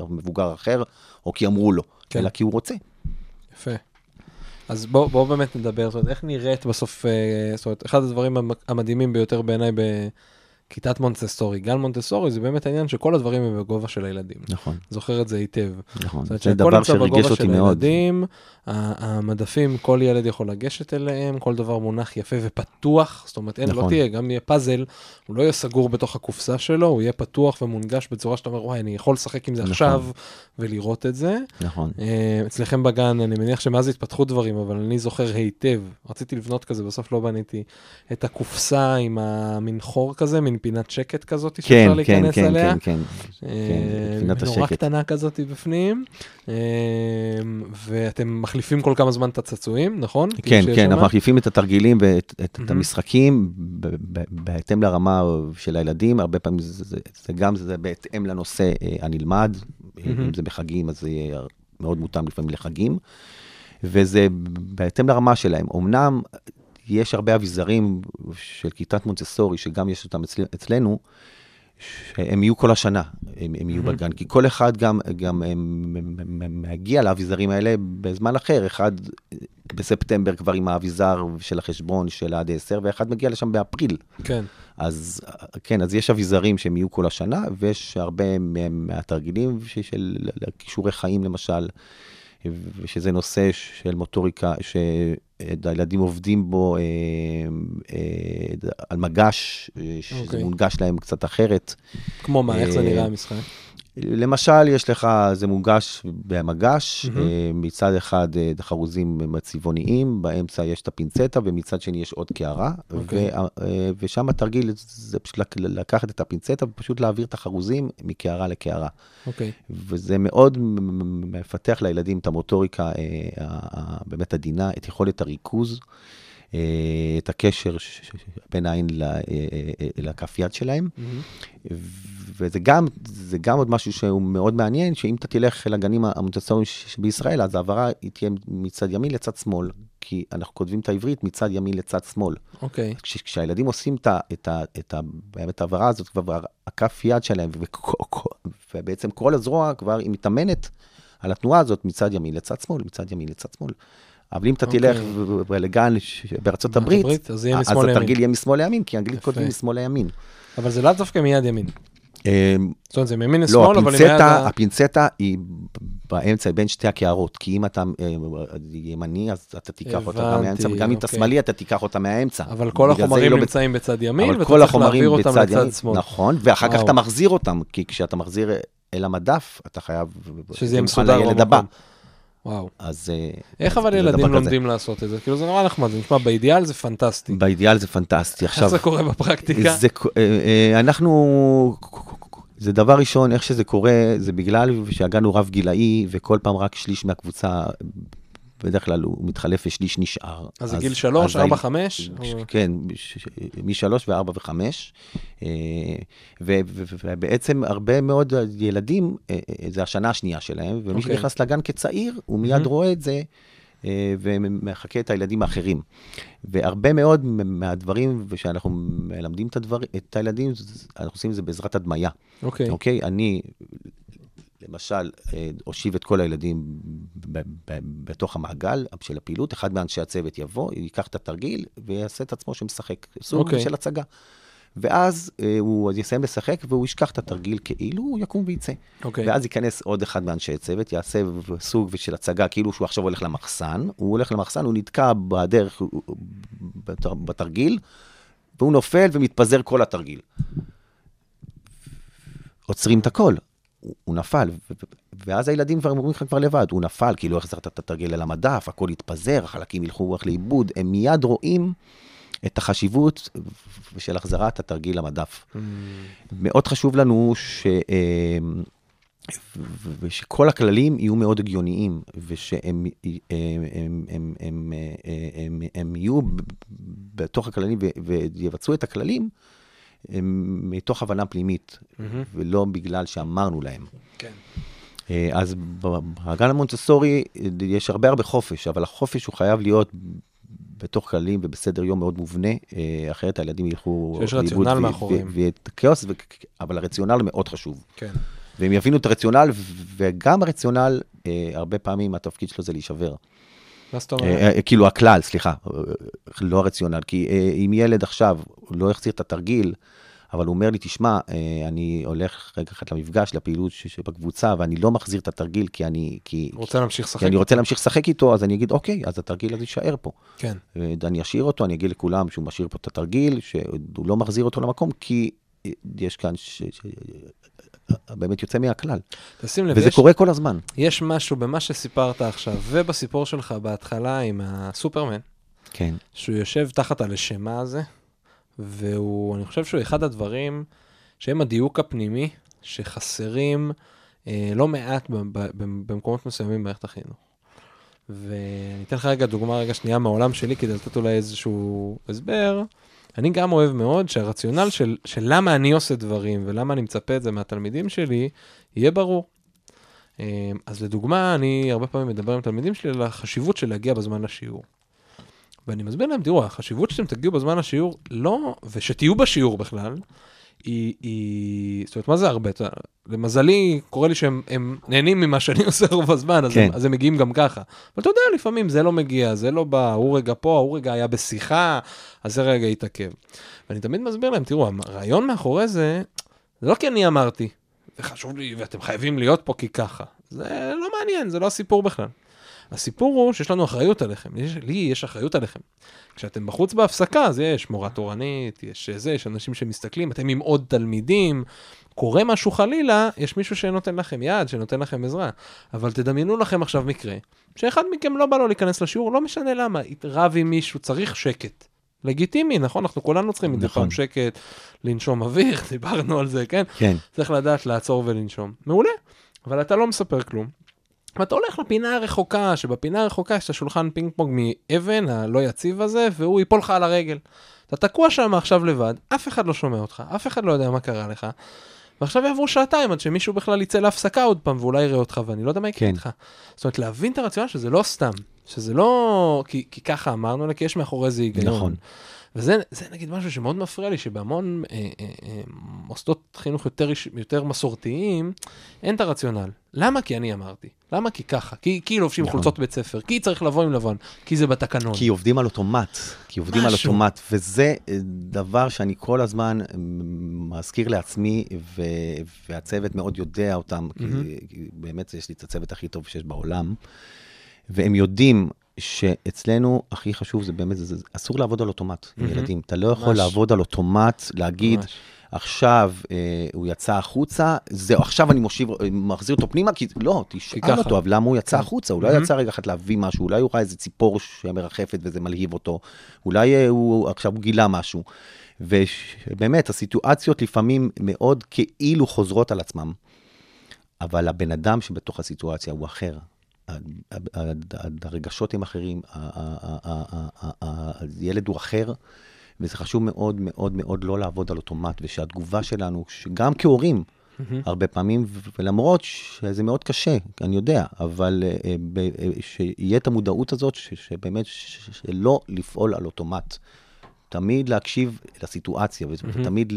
המבוגר אחר, או כי אמרו לו, אלא כי הוא רוצה. יפה. אז בואו באמת נדבר, זאת אומרת, איך נראית בסוף, זאת אומרת, אחד הדברים המדהימים ביותר בעיניי בכיתת מונטסורי, גן מונטסורי, זה באמת העניין שכל הדברים הם בגובה של הילדים. נכון. זוכר את זה היטב. נכון. זה דבר שריגש אותי מאוד. הילדים, המדפים, כל ילד יכול לגשת אליהם, כל דבר מונח יפה ופתוח, זאת אומרת, אין, נכון. לא תהיה, גם יהיה פאזל, הוא לא יהיה סגור בתוך הקופסה שלו, הוא יהיה פתוח ומונגש בצורה שאתה אומר, וואי, אני יכול לשחק עם זה נכון. עכשיו ולראות את זה. נכון. אצלכם בגן, אני מניח שמאז התפתחו דברים, אבל אני זוכר היטב, רציתי לבנות כזה, בסוף לא בניתי את הקופסה עם המנחור כזה, מן פינת שקט כזאת, שאפשר להיכנס עליה. כן, כן, כן, כן. פינת השקט. נורא קטנה כזאת בפנים, ואתם מחליפים כל כמה זמן את הצצועים, נכון? כן, כן, אנחנו מחליפים את התרגילים ואת המשחקים, בהתאם לרמה של הילדים, הרבה פעמים זה גם, זה בהתאם לנושא הנלמד, אם זה בחגים, אז זה יהיה מאוד מותאם לפעמים לחגים, וזה בהתאם לרמה שלהם. אמנם, יש הרבה אביזרים של כיתת מונטסורי, שגם יש אותם אצלנו, שהם יהיו כל השנה, הם יהיו בגן, כי כל אחד גם מגיע לאביזרים האלה בזמן אחר, אחד בספטמבר כבר עם האביזר של החשבון של עד 10, ואחד מגיע לשם באפריל. כן. אז כן, אז יש אביזרים שהם יהיו כל השנה, ויש הרבה מהתרגילים של כישורי חיים למשל, שזה נושא של מוטוריקה, הילדים עובדים בו על מגש, שזה מונגש להם קצת אחרת. כמו מה? איך זה נראה המשחק? למשל, יש לך, זה מונגש במגש, מצד אחד חרוזים מצבעוניים, באמצע יש את הפינצטה, ומצד שני יש עוד קערה, ושם התרגיל זה פשוט לקחת את הפינצטה, ופשוט להעביר את החרוזים מקערה לקערה. וזה מאוד מפתח לילדים את המוטוריקה, באמת הדינה, את יכולת הריכוז, את הקשר בין העין לכף יד שלהם, וזה גם עוד משהו שהוא מאוד מעניין, שאם אתה תלך לגנים המונטסוריים בישראל, אז העברה היא תהיה מצד ימין לצד שמאל, כי אנחנו כותבים את העברית מצד ימין לצד שמאל. אוקיי. כשהילדים עושים את העברה הזאת, כבר הכף יד שלהם, ובעצם כל הזרוע כבר היא מתאמנת על התנועה הזאת, מצד ימין לצד שמאל, מצד ימין לצד שמאל. אבל אם אתה תלך לגן בארצות הברית, אז התרגיל יהיה משמאל לימין, כי האנגלית כותבים משמאל לימין. אבל זה לאו דווקא מיד ימין. זאת אומרת, זה מימין לשמאל, אבל מיד... לא, הפינצטה היא באמצע, בין שתי הקערות, כי אם אתה ימני, אז אתה תיקח אותה מהאמצע, וגם אם אתה שמאלי, אתה תיקח אותה מהאמצע. אבל כל החומרים נמצאים בצד ימין, ואתה צריך להעביר אותם לצד שמאל. נכון, ואחר כך אתה מחזיר אותם, כי כשאתה מחזיר אל המדף, אתה חייב... שזה מסודר במקום. וואו. אז, איך אבל ילדים לומדים לעשות את זה? כאילו זה נורא נחמד, זה נשמע, באידיאל זה פנטסטי. באידיאל זה פנטסטי. עכשיו, איך זה קורה בפרקטיקה? אנחנו, זה דבר ראשון, איך שזה קורה, זה בגלל שהגן הוא רב גילאי, וכל פעם רק שליש מהקבוצה, בדרך כלל הוא מתחלף ושליש נשאר. אז זה גיל 3, 4, 5? כן, מ-3 ו-4 ו-5. ובעצם הרבה מאוד ילדים, זה השנה השנייה שלהם, ומי שנכנס לגן כצעיר, הוא מיד רואה את זה, ומחכה את הילדים האחרים. והרבה מאוד מהדברים, ושאנחנו מלמדים את הילדים, אנחנו עושים את זה בעזרת הדמיה. אוקיי? אני... למשל, הושיב את כל הילדים בתוך המעגל של הפעילות, אחד מאנשי הצוות יבוא, ייקח את התרגיל ויעשה את עצמו שמשחק, סוג של הצגה. ואז הוא יסיים לשחק והוא ישכח את התרגיל כאילו הוא יקום וייצא. ואז ייכנס עוד אחד מאנשי הצוות, יעשה סוג של הצגה כאילו שהוא עכשיו הולך למחסן, הוא הולך למחסן, הוא נתקע בדרך בתרגיל, והוא נופל ומתפזר כל התרגיל. עוצרים את הכל. הוא נפל, ואז הילדים כבר אומרים לך כבר לבד, הוא נפל, כאילו איך אתה תתרגל על המדף, הכל התפזר, החלקים ילכו לך לאיבוד, הם מיד רואים את החשיבות של החזרת התרגיל למדף. מאוד חשוב לנו שכל הכללים יהיו מאוד הגיוניים, ושהם יהיו בתוך הכללים ויבצעו את הכללים, מתוך הבנה פנימית, ולא בגלל שאמרנו להם. אז בגן המונטסורי יש הרבה חופש, אבל החופש הוא חייב להיות בתוך כללים ובסדר יום מאוד מובנה, אחרת הילדים ילכו... שיש רציונל מאחורים. וכאוס, אבל הרציונל מאוד חשוב. והם יבינו את הרציונל, וגם הרציונל, הרבה פעמים התפקיד שלו זה להישבר. כאילו הכלל, סליחה, לא הרציונל, כי אם ילד עכשיו לא יחזיר את התרגיל, אבל הוא אומר לי, תשמע, אני הולך רגע אחד למפגש, לפעילות שבקבוצה, ואני לא מחזיר את התרגיל, כי אני רוצה להמשיך לשחק איתו, אז אני אגיד, אוקיי, אז התרגיל הזה יישאר פה. אני אשאיר אותו, אני אגיד לכולם שהוא משאיר פה את התרגיל, שהוא לא מחזיר אותו למקום, כי יש כאן באמת יוצא מהכלל. וזה קורה כל הזמן. יש משהו במה שסיפרת עכשיו, ובסיפור שלך בהתחלה עם הסופרמן, שהוא יושב תחת הלשמה הזה, והוא, אני חושב שהוא אחד הדברים שהם הדיוק הפנימי, שחסרים לא מעט במקומות מסוימים במערכת החינוך. ואני אתן לך רגע דוגמה רגע שנייה מהעולם שלי, כדי לתת אולי איזשהו הסבר. אני גם אוהב מאוד שהרציונל של למה אני עושה דברים, ולמה אני מצפה את זה מהתלמידים שלי, יהיה ברור. אז לדוגמה, אני הרבה פעמים מדבר עם תלמידים שלי על החשיבות של להגיע בזמן לשיעור. ואני מסביר להם, תראו, החשיבות שאתם תגיעו בזמן לשיעור, לא, ושתהיו בשיעור בכלל, זאת אומרת, מה זה הרבה? למזלי, קורה לי שהם נהנים ממה שאני עושה רוב הזמן, אז הם מגיעים גם ככה. אבל אתה יודע, לפעמים זה לא מגיע, זה לא בא, הוא רגע פה, הוא רגע היה בשיחה, אז זה רגע התעכב. ואני תמיד מסביר להם, תראו, הרעיון מאחורי זה, זה לא כי אני אמרתי, זה חשוב לי, ואתם חייבים להיות פה כי ככה. זה לא מעניין, זה לא הסיפור בכלל. הסיפור הוא שיש לנו אחריות עליכם, לי יש אחריות עליכם. כשאתם בחוץ בהפסקה, אז יש מורה תורנית, יש זה, יש אנשים שמסתכלים, אתם עם עוד תלמידים, קורה משהו חלילה, יש מישהו שנותן לכם יד, שנותן לכם עזרה. אבל תדמיינו לכם עכשיו מקרה, שאחד מכם לא בא לו להיכנס לשיעור, לא משנה למה, התרב עם מישהו, צריך שקט. לגיטימי, נכון? אנחנו כולנו צריכים מדי פעם שקט, לנשום אוויר, דיברנו על זה, כן? כן. צריך לדעת לעצור ולנשום. מעולה, אבל אתה לא מספר כלום. אתה הולך לפינה הרחוקה, שבפינה הרחוקה יש את השולחן פינג פונג מאבן, הלא יציב הזה, והוא ייפול לך על הרגל. אתה תקוע שם עכשיו לבד, אף אחד לא שומע אותך, אף אחד לא יודע מה קרה לך, ועכשיו יעברו שעתיים עד שמישהו בכלל יצא להפסקה עוד פעם, ואולי יראה אותך, ואני לא יודע מה יקרה איתך. זאת אומרת, להבין את הרציונל שזה לא סתם, שזה לא, כי ככה אמרנו, אלא כי יש מאחורי זה היגיון. נכון. וזה, נגיד, משהו שמאוד מפריע לי, שבהמון מוסדות חינוך יותר מסורתיים, אין את הרציונל. למה? כי אני אמרתי. למה? כי ככה. כי לובשים חולצות בית ספר. כי צריך לבוא עם לבן. כי זה בתקנון. כי עובדים על אוטומט. וזה דבר שאני כל הזמן מזכיר לעצמי, והצוות מאוד יודע אותם, כי באמת יש לי את הצוות הכי טוב שיש בעולם, והם יודעים שאצלנו הכי חשוב זה באמת, זה אסור לעבוד על אוטומט, ילדים. אתה לא יכול לעבוד על אוטומט, להגיד, עכשיו הוא יצא החוצה, זהו, עכשיו אני מחזיר אותו פנימה, כי לא, תשאל אותו, אבל למה הוא יצא החוצה? אולי יצא רגע אחת להביא משהו, אולי הוא ראה איזה ציפור שמרחפת וזה מלהיב אותו, אולי עכשיו הוא גילה משהו. ובאמת, הסיטואציות לפעמים מאוד כאילו חוזרות על עצמם, אבל הבן אדם שבתוך הסיטואציה הוא אחר. הרגשות הם אחרים, הילד הוא אחר, וזה חשוב מאוד מאוד מאוד לא לעבוד על אוטומט, ושהתגובה שלנו, שגם כהורים, הרבה פעמים, ולמרות שזה מאוד קשה, אני יודע, אבל שיהיה את המודעות הזאת, שבאמת שלא לפעול על אוטומט, תמיד להקשיב לסיטואציה, ותמיד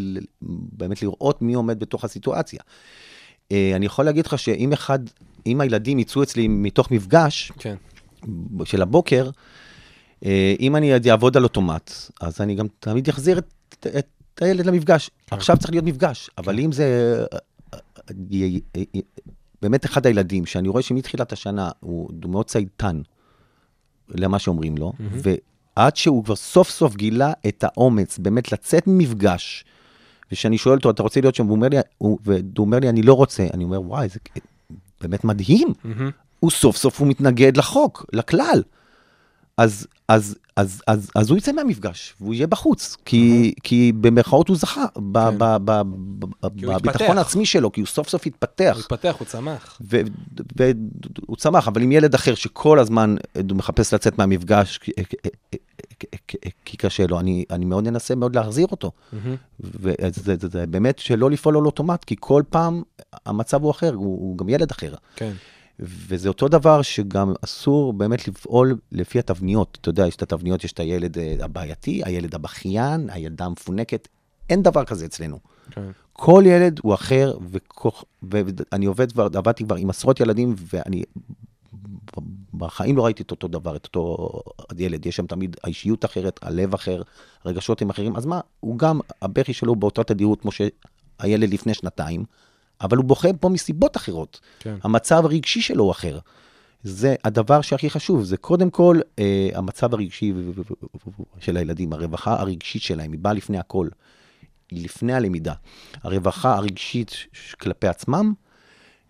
באמת לראות מי עומד בתוך הסיטואציה. אני יכול להגיד לך שאם אחד, אם הילדים יצאו אצלי מתוך מפגש של הבוקר, אם אני אעבוד על אוטומט, אז אני גם תמיד אחזיר את הילד למפגש. עכשיו צריך להיות מפגש, אבל אם זה באמת אחד הילדים, שאני רואה שמתחילת השנה הוא מאוד צייתן למה שאומרים לו, ועד שהוא כבר סוף סוף גילה את האומץ, באמת לצאת ממפגש, ושאני שואל אותו, אתה רוצה להיות שם? והוא אומר לי, אני לא רוצה. אני אומר, וואי, זה באמת מדהים. הוא סוף סוף הוא מתנגד לחוק, לכלל. אז הוא יצא מהמפגש, והוא יהיה בחוץ, כי במרכאות הוא זכה, בביטחון העצמי שלו, כי הוא סוף סוף התפתח. הוא התפתח, הוא צמח. הוא צמח, אבל עם ילד אחר שכל הזמן הוא מחפש לצאת מהמפגש, כי קשה לו, אני מאוד אנסה מאוד להחזיר אותו. וזה באמת שלא לפעול על אוטומט, כי כל פעם המצב הוא אחר, הוא גם ילד אחר. כן. וזה אותו דבר שגם אסור באמת לפעול לפי התבניות. אתה יודע, יש את התבניות, יש את הילד הבעייתי, הילד הבכיין, הילדה המפונקת. אין דבר כזה אצלנו. כל ילד הוא אחר, ואני עבדתי כבר עם עשרות ילדים, ואני בחיים לא ראיתי את אותו דבר, את אותו ילד. יש שם תמיד האישיות אחרת, הלב אחר, רגשות הם אחרים. אז מה? הוא גם, הבכי שלו באותה תדירות כמו שהילד לפני שנתיים, אבל הוא בוכה פה מסיבות אחרות. המצב הרגשי שלו הוא אחר. זה הדבר שהכי חשוב, זה קודם כל המצב הרגשי של הילדים, הרווחה הרגשית שלהם, היא באה לפני הכל, היא לפני הלמידה. הרווחה הרגשית כלפי עצמם,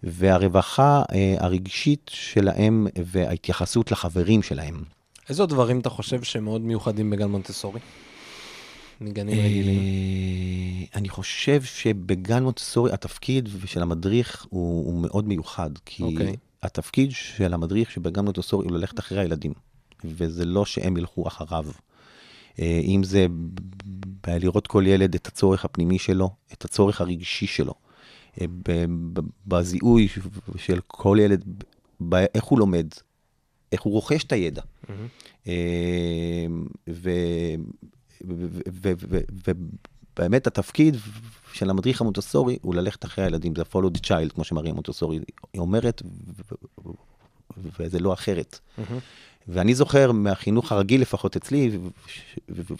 והרווחה הרגשית שלהם, וההתייחסות לחברים שלהם. איזה דברים אתה חושב שמאוד מיוחדים בגן מונטסורי? מגנים רגילים. אני חושב שבגן מונטסורי התפקיד של המדריך הוא מאוד מיוחד, כי התפקיד של המדריך שבגן מונטסורי הוא ללכת אחרי הילדים, וזה לא שהם ילכו אחריו. אם זה לראות כל ילד את הצורך הפנימי שלו, את הצורך הרגשי שלו, בזיהוי של כל ילד, איך הוא לומד, איך הוא רוכש את הידע. ובאמת התפקיד של המדריך המונטסורי הוא ללכת אחרי הילדים, זה follow the child, כמו שמריה מונטסורי אומרת, וזה לא אחרת. ואני זוכר מהחינוך הרגיל לפחות אצלי,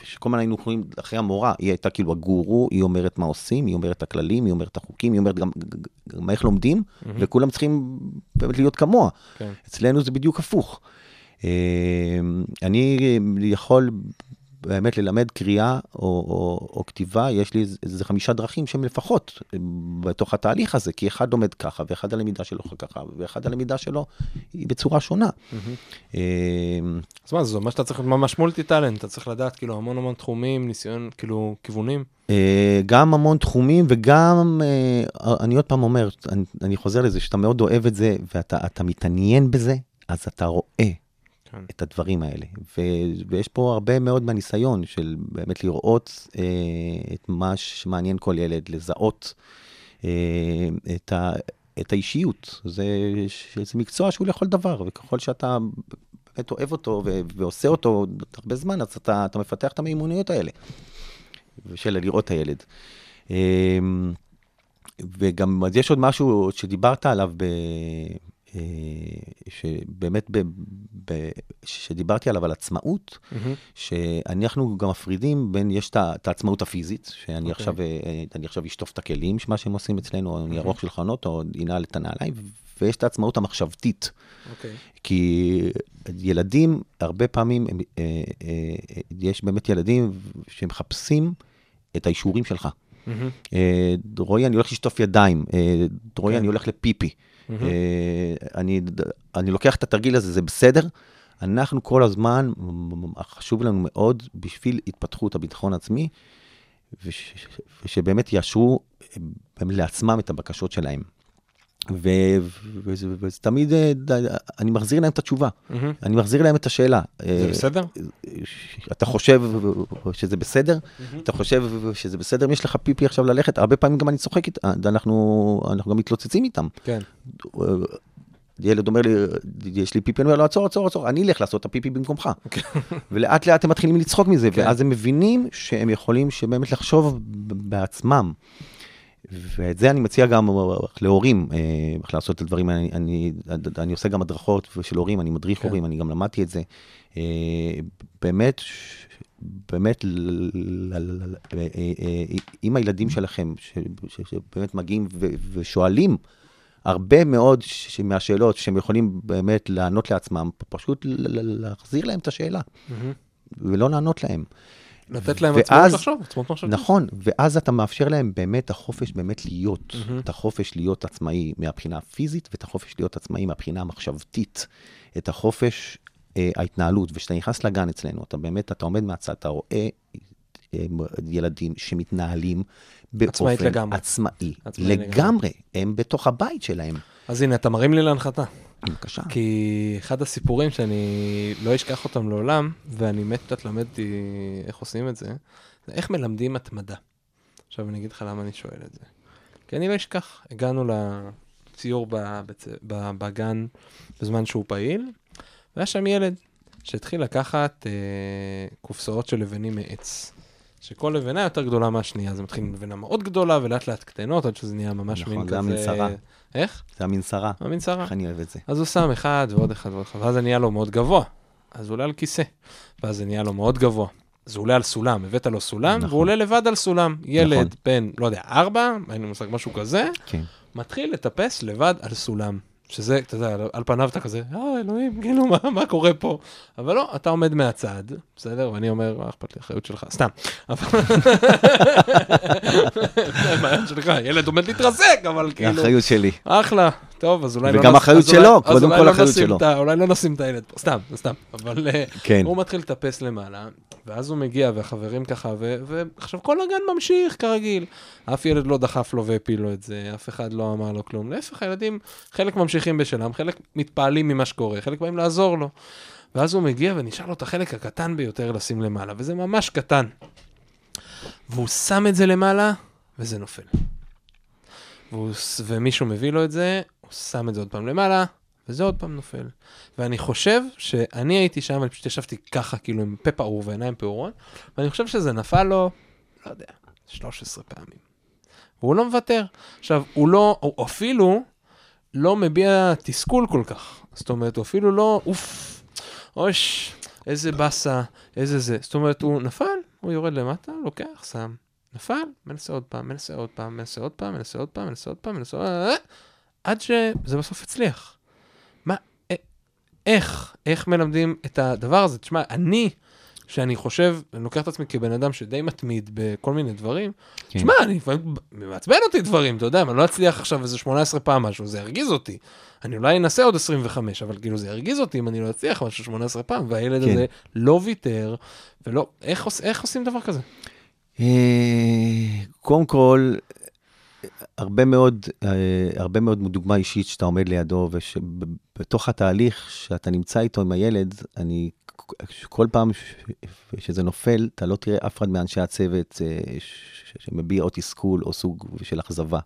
שכל מיני היינו יכולים אחרי המורה, היא הייתה כאילו הגורו, היא אומרת מה עושים, היא אומרת הכללים, היא אומרת החוקים, היא אומרת גם איך לומדים, וכולם צריכים באמת להיות כמוה. אצלנו זה בדיוק הפוך. אני יכול באמת ללמד קריאה או כתיבה, יש לי איזה 5 דרכים שהם לפחות בתוך התהליך הזה, כי אחד לומד ככה, ואחד הלמידה שלו ככה, ואחד הלמידה שלו היא בצורה שונה. אז מה זה זו? מה שאתה צריך, ממש מולטי-טלנט, אתה צריך לדעת כאילו המון המון תחומים, ניסיון, כאילו כיוונים. גם המון תחומים, וגם, אני עוד פעם אומר, אני חוזר לזה, שאתה מאוד אוהב את זה, ואתה מתעניין בזה, אז אתה רואה את הדברים האלה. ויש פה הרבה מאוד מהניסיון של באמת לראות את מה שמעניין כל ילד, לזהות את האישיות. זה מקצוע שהוא לכל דבר, וככל שאתה באמת אוהב אותו ועושה אותו הרבה זמן, אז אתה מפתח את המיומנויות האלה, של לראות את הילד. וגם יש עוד משהו שדיברת עליו שבאמת שדיברתי עליו על עצמאות, שאנחנו גם מפרידים בין, יש את העצמאות הפיזית, שאני עכשיו אשטוף את הכלים, מה שהם עושים אצלנו, אני ארוך שולחנות, או אנעל את הנעליים, ויש את העצמאות המחשבתית. כי ילדים, הרבה פעמים, יש באמת ילדים שמחפשים את האישורים שלך. רועי, אני הולך לשטוף ידיים, רועי, אני הולך לפיפי, אני לוקח את התרגיל הזה, זה בסדר. אנחנו כל הזמן, חשוב לנו מאוד בשביל התפתחות הביטחון עצמי, ושבאמת יאשרו לעצמם את הבקשות שלהם. ותמיד אני מחזיר להם את התשובה, אני מחזיר להם את השאלה. זה בסדר? אתה חושב שזה בסדר? אתה חושב שזה בסדר? אם יש לך פיפי עכשיו ללכת, הרבה פעמים גם אני צוחק איתם, אנחנו גם מתלוצצים איתם. כן. ילד אומר לי, יש לי פיפי, אני אומר לו, עצור, עצור, עצור, אני אלך לעשות את הפיפי במקומך. ולאט לאט הם מתחילים לצחוק מזה, ואז הם מבינים שהם יכולים שבאמת לחשוב בעצמם. ואת זה אני מציע גם להורים, לעשות את הדברים, אני עושה גם הדרכות של הורים, אני מדריך הורים, אני גם למדתי את זה, באמת, עם הילדים שלכם, שבאמת מגיעים ושואלים, הרבה מאוד מהשאלות שהם יכולים באמת לענות לעצמם, פשוט להחזיר להם את השאלה, ולא לענות להם. לתת להם עצמאות לחשוב, עצמאות מחשב. נכון, ואז אתה מאפשר להם באמת החופש באמת להיות, את החופש להיות עצמאי מהבחינה הפיזית, ואת החופש להיות עצמאי מהבחינה המחשבתית, את החופש ההתנהלות, ושאתה נכנס לגן אצלנו, אתה באמת, אתה עומד מהצד, אתה רואה ילדים שמתנהלים באופן עצמאי, לגמרי, הם בתוך הבית שלהם. אז הנה, אתה מרים לי להנחתה. בבקשה. כי אחד הסיפורים שאני לא אשכח אותם לעולם, ואני מת למדתי איך עושים את זה, זה איך מלמדים התמדה. עכשיו אני אגיד לך למה אני שואל את זה. כי אני לא אשכח, הגענו לציור בגן בזמן שהוא פעיל, והיה שם ילד שהתחיל לקחת קופסאות של לבנים מעץ. שכל לבנה יותר גדולה מהשנייה, זה מתחיל לבנה מאוד גדולה, ולאט לאט קטנות, עד שזה נהיה ממש מין כזה... נכון, זה המין שרה. איך? זה המין שרה. המין שרה. איך אני אוהב את זה. אז הוא שם אחד ועוד אחד ועוד אחד, ואז זה נהיה לו מאוד גבוה. אז הוא עולה על כיסא, ואז זה נהיה לו מאוד גבוה. אז הוא עולה על סולם, הבאת לו סולם, והוא עולה לבד על סולם. ילד בן, לא יודע, 4, היינו מושג משהו כזה, מתחיל לטפס לבד על סולם. שזה, אתה יודע, על פניו אתה כזה, אלוהים, כאילו, מה קורה פה? אבל לא, אתה עומד מהצד, בסדר? ואני אומר, אכפת לי אחריות שלך, סתם. אחריות שלך, ילד עומד להתרסק, אבל כאילו... אחריות שלי. אחלה, טוב, אז אולי לא... וגם אחריות שלו, קודם כל אחריות שלו. אולי לא נשים את הילד פה, סתם, סתם. אבל הוא מתחיל לטפס למעלה, ואז הוא מגיע, והחברים ככה, ועכשיו כל הגן ממשיך כרגיל. אף ילד לא דחף לו והפיל לו את זה, אף אחד לא אמר לו כלום. להפך, הילדים, חלק ממשיכים בשלם, חלק מתפעלים ממה שקורה, חלק באים לעזור לו. ואז הוא מגיע ונשאר לו את החלק הקטן ביותר לשים למעלה, וזה ממש קטן. והוא שם את זה למעלה, וזה נופל. ומישהו מביא לו את זה, הוא שם את זה עוד פעם למעלה, וזה עוד פעם נופל. ואני חושב שאני הייתי שם, אני פשוט ישבתי ככה, כאילו עם פה פעור ועיניים פעורון, ואני חושב שזה נפל לו, לא יודע, 13 פעמים. והוא לא מוותר. עכשיו, הוא אפילו לא מביע תסכול כל כך. זאת אומרת, הוא אפילו לא, אוש, איזה בסה, איזה זה. זאת אומרת, הוא נפל, הוא יורד למטה, לוקח, שם, נפל, מנסה עוד פעם, מנסה עוד פעם, מנסה עוד פעם, מנסה עוד פעם, מנסה עוד פעם, מנסה עוד פעם, עד שזה בסוף הצליח. מה, איך מלמדים את הדבר הזה? תשמע, שאני חושב, אני לוקח את עצמי כבן אדם שדי מתמיד בכל מיני דברים, תשמע, אני מעצבן אותי דברים, אתה יודע, אני לא אצליח עכשיו איזה 18 פעם משהו, זה הרגיז אותי. אני אולי אנסה עוד 25, אבל כאילו זה הרגיז אותי אם אני לא אצליח משהו 18 פעם, והילד הזה לא ויתר, ולא, איך עושים דבר כזה? קודם כל, הרבה מאוד דוגמה אישית שאתה עומד לידו, ובתוך התהליך שאתה נמצא איתו עם הילד, אני כל פעם שזה נופל, אתה לא תראה אף אחד מאנשי הצוות שמביע או תסכול או סוג של אכזבה.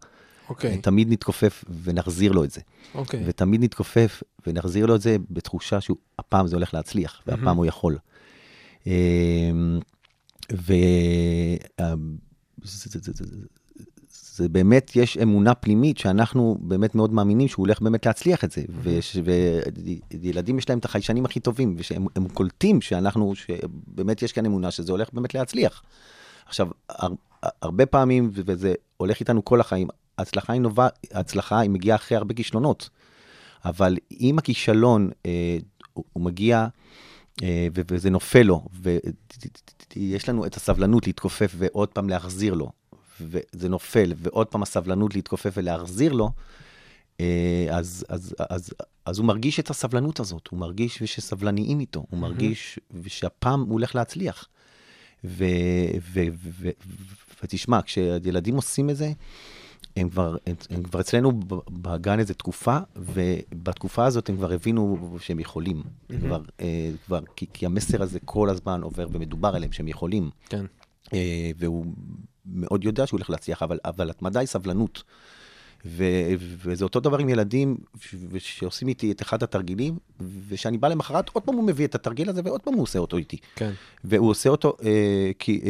תמיד נתכופף ונחזיר לו את זה. ותמיד נתכופף ונחזיר לו את זה בתחושה שהפעם זה הולך להצליח, והפעם הוא יכול. זה באמת, יש אמונה פנימית שאנחנו באמת מאוד מאמינים שהוא הולך באמת להצליח את זה, וילדים יש להם את החיישנים הכי טובים, ושהם קולטים שאנחנו, שבאמת יש כאן אמונה שזה הולך באמת להצליח. עכשיו, הרבה פעמים, וזה הולך איתנו כל החיים, ההצלחה היא מגיעה אחרי הרבה כישלונות, אבל אם הכישלון הוא מגיע, וזה נופל לו, ויש לנו את הסבלנות להתכופף ועוד פעם להחזיר לו, וזה נופל, ועוד פעם הסבלנות להתכופף ולהחזיר לו, אז הוא מרגיש את הסבלנות הזאת, הוא מרגיש שסבלניים איתו, הוא מרגיש שהפעם הוא הולך להצליח. ותשמע, כשהילדים עושים את זה, הם כבר אצלנו בגן איזו תקופה, ובתקופה הזאת הם כבר הבינו שהם יכולים. כי המסר הזה כל הזמן עובר ומדובר עליהם שהם יכולים. כן. והוא מאוד יודע שהוא הולך להצליח, אבל התמדה היא סבלנות. וזה אותו דבר עם ילדים שעושים איתי את אחד התרגילים, ושאני בא למחרת, עוד פעם הוא מביא את התרגיל הזה, ועוד פעם הוא עושה אותו איתי. כן. והוא עושה אותו כי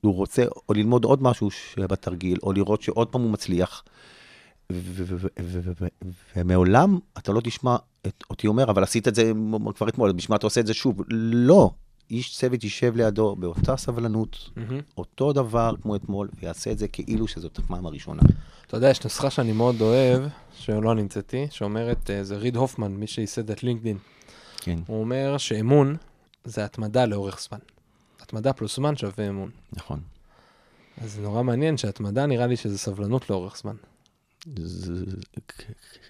הוא רוצה או ללמוד עוד משהו בתרגיל, או לראות שעוד פעם הוא מצליח. ומעולם אתה לא תשמע אותי אומר, אבל עשית את זה כבר אתמול, בשמה אתה עושה את זה שוב. לא. איש צוות יישב לידו באותה סבלנות, אותו דבר כמו אתמול, ויעשה את זה כאילו שזאת הפעם הראשונה. אתה יודע, יש נוסחה שאני מאוד אוהב, שלא נמצאתי, שאומרת, זה ריד הופמן, מי שייסד את לינקדין. כן. הוא אומר שאמון זה התמדה לאורך זמן. התמדה פלוס זמן שווה אמון. נכון. אז זה נורא מעניין שהתמדה נראה לי שזה סבלנות לאורך זמן.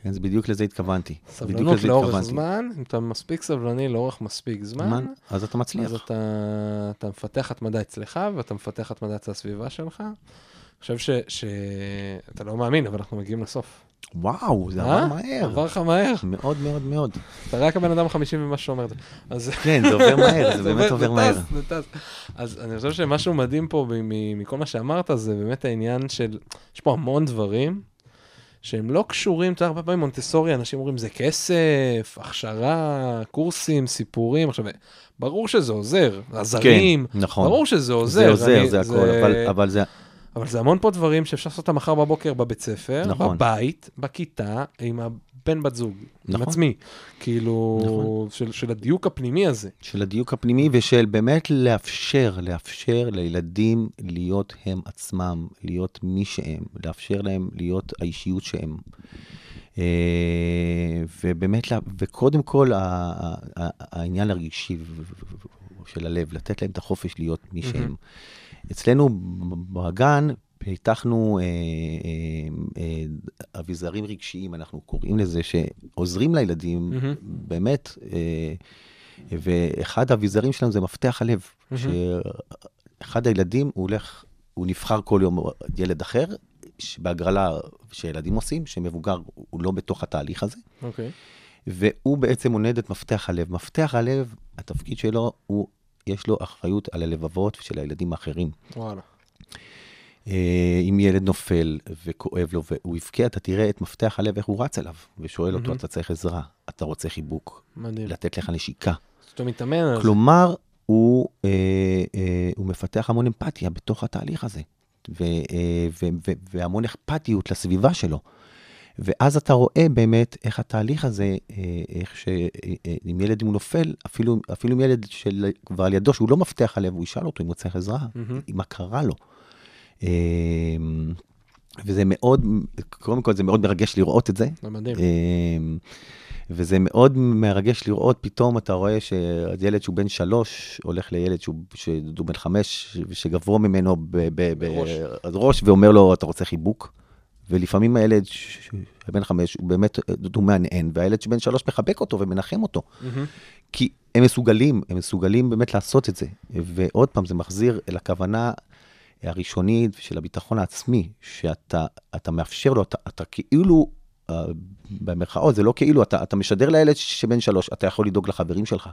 אז בדיוק לזה התכוונתי. סבלנות לאורך זמן, אם אתה מספיק סבלני לאורך מספיק זמן, אז אתה מצליח. אז אתה מפתח התמדה אצלך, ואתה מפתח התמדה אצל הסביבה שלך. אני חושב שאתה לא מאמין, אבל אנחנו מגיעים לסוף. וואו, זה עבר מהר. עבר לך מהר. מאוד מאוד מאוד. אתה רק הבן אדם 50 ומה שאומר את זה. כן, זה עובר מהר, זה באמת עובר מהר. אז אני חושב שמשהו מדהים פה, מכל מה שאמרת, זה באמת העניין של, יש פה המון דברים, שהם לא קשורים, אתה יודע, הרבה פעמים מונטסורי, אנשים אומרים, זה כסף, הכשרה, קורסים, סיפורים, עכשיו, ברור שזה עוזר, עזרים, כן, נכון. ברור שזה עוזר. זה עוזר, זה הכל, אבל זה המון פה דברים שאפשר לעשות אותם מחר בבוקר בבית ספר, נכון. בבית, בכיתה, עם הבן בת זוג, נכון. עם עצמי, כאילו, נכון. של הדיוק הפנימי הזה. של הדיוק הפנימי ושל באמת לאפשר לילדים להיות הם עצמם, להיות מי שהם, לאפשר להם להיות האישיות שהם. ובאמת, וקודם כל העניין הרגישי של הלב, לתת להם את החופש להיות מי שהם. אצלנו בגן פיתחנו אביזרים רגשיים, אנחנו קוראים לזה, שעוזרים לילדים באמת, ואחד האביזרים שלנו זה מפתח הלב, שאחד הילדים הוא נבחר כל יום ילד אחר, בהגרלה שילדים עושים, שמבוגר הוא לא בתוך התהליך הזה, והוא בעצם מונד את מפתח הלב. מפתח הלב, התפקיד שלו הוא, יש לו אחריות על הלבבות של הילדים האחרים. וואלה. אם ילד נופל וכואב לו והוא יבכה, אתה תראה את מפתח הלב, איך הוא רץ עליו, ושואל אותו, אתה צריך עזרה, אתה רוצה חיבוק, לתת לך נשיקה. זאת אומרת, מתאמן על זה. כלומר, הוא מפתח המון אמפתיה בתוך התהליך הזה, והמון אכפתיות לסביבה שלו. ואז אתה רואה באמת איך התהליך הזה, איך שאם ילד הוא נופל, אפילו עם ילד שכבר על ידו, שהוא לא מבטח עליו, הוא ישאל אותו אם הוא צריך עזרה, מה קרה לו. וזה מאוד, קודם כל זה מאוד מרגש לראות את זה. מדהים. וזה מאוד מרגש לראות, פתאום אתה רואה שילד שהוא בן 3, הולך לילד שהוא בן 5, שגבוה ממנו בראש, ואומר לו, אתה רוצה חיבוק? ולפעמים הילד בן 5, הוא באמת דומה מעניין, והילד שבן 3 מחבק אותו ומנחם אותו. כי הם מסוגלים באמת לעשות את זה. ועוד פעם, זה מחזיר אל הכוונה הראשונית של הביטחון העצמי, שאתה מאפשר לו, אתה כאילו, במרכאות, זה לא כאילו, אתה משדר לילד שבן 3, אתה יכול לדאוג לחברים שלך,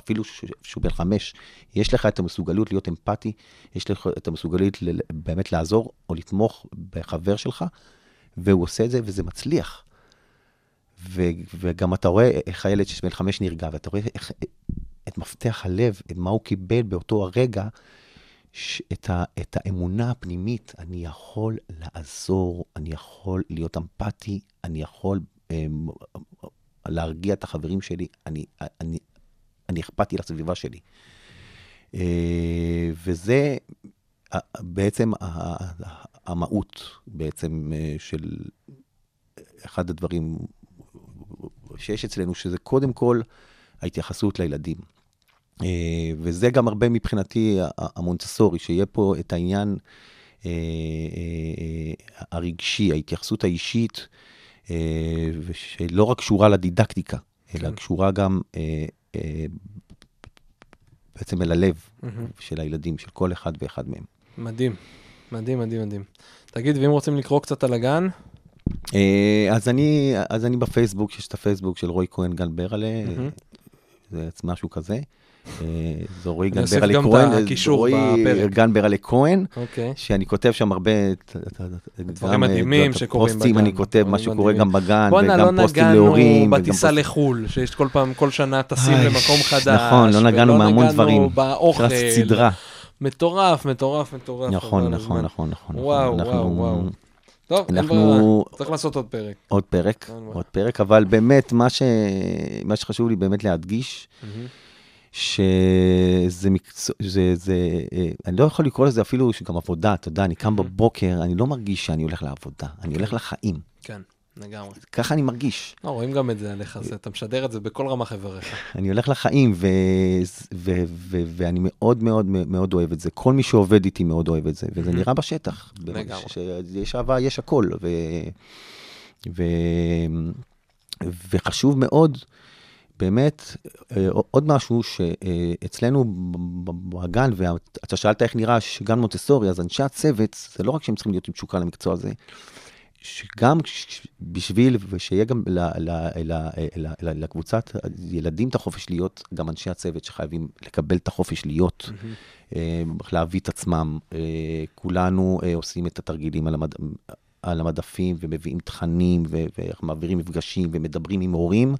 אפילו שהוא בן 5, יש לך את המסוגלות להיות אמפתי, יש לך את המסוגלות באמת לעזור או לתמוך בחבר שלך, והוא עושה את זה וזה מצליח. וגם אתה רואה איך הילד שבן 5 נרגע, ואתה רואה את מפתח הלב, את מה הוא קיבל באותו הרגע, את האמונה הפנימית, אני יכול לעזור, אני יכול להיות אמפתי, אני יכול להרגיע את החברים שלי, אני אכפתי לסביבה שלי. וזה בעצם המהות, בעצם של אחד הדברים שיש אצלנו, שזה קודם כל ההתייחסות לילדים. וזה גם הרבה מבחינתי המונטסורי, שיהיה פה את העניין הרגשי, ההתייחסות האישית, שלא רק קשורה לדידקטיקה, אלא קשורה גם בעצם אל הלב של הילדים, של כל אחד ואחד מהם. מדהים, מדהים, מדהים, מדהים. תגיד, ואם רוצים לקרוא קצת על הגן? אז אני בפייסבוק, יש את הפייסבוק של רועי כהן גן ברל'ה, זה משהו כזה. זה רועי גן ברל'ה כהן, שאני כותב שם הרבה דברים מדהימים שקורים בגן. פוסטים אני כותב, מה שקורה גם בגן, וגם פוסטים להורים. לא נגענו בטיסה לחול, שיש כל שנה טסים למקום חדש. נכון, לא נגענו מהמון דברים. ולא נגענו באוכל. סדרה. מטורף, מטורף, מטורף. נכון, נכון, נכון. וואו, וואו, וואו. טוב, אנחנו צריך לעשות עוד פרק, אבל באמת מה שחשוב לי באמת להדגיש, שזה, אני לא יכול לקרוא לזה אפילו שגם עבודה, אתה יודע, אני קם בבוקר, אני לא מרגיש שאני הולך לעבודה, אני הולך לחיים. כן, לגמרי. ככה אני מרגיש. רואים גם את זה עליך, אתה משדר את זה בכל רמה חבריך. אני הולך לחיים, ואני מאוד מאוד מאוד אוהב את זה. כל מי שעובד איתי מאוד אוהב את זה, וזה נראה בשטח. לגמרי. שיש אהבה, יש הכל, וחשוב מאוד, באמת, עוד משהו שאצלנו בגן, ואתה שאלת איך נראה שגן מונטסורי, אז אנשי הצוות, זה לא רק שהם צריכים להיות עם תשוקה למקצוע הזה, שגם בשביל, ושיהיה גם לקבוצת ילדים את החופש להיות, גם אנשי הצוות שחייבים לקבל את החופש להיות, להביא את עצמם, כולנו עושים את התרגילים על המדפים, ומביאים תכנים, ומעבירים מפגשים, ומדברים עם הורים,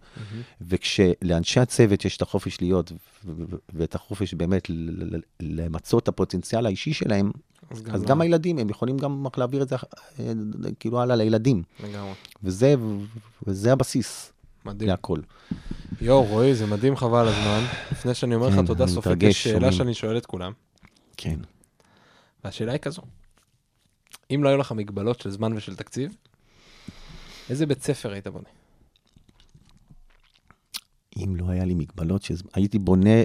וכשלאנשי הצוות יש את החופש להיות, ואת החופש באמת למצוא את הפוטנציאל האישי שלהם, אז גם הילדים, הם יכולים גם להעביר את זה, כאילו הלאה לילדים. וזה הבסיס. מדהים. להכל. יו, רועי, זה מדהים, חבל הזמן. לפני שאני אומר לך תודה סופית, יש שאלה שאני שואל את כולם. כן. והשאלה היא כזו. אם לא היו לך מגבלות של זמן ושל תקציב, איזה בית ספר היית בונה? אם לא היה לי מגבלות של זמן, הייתי בונה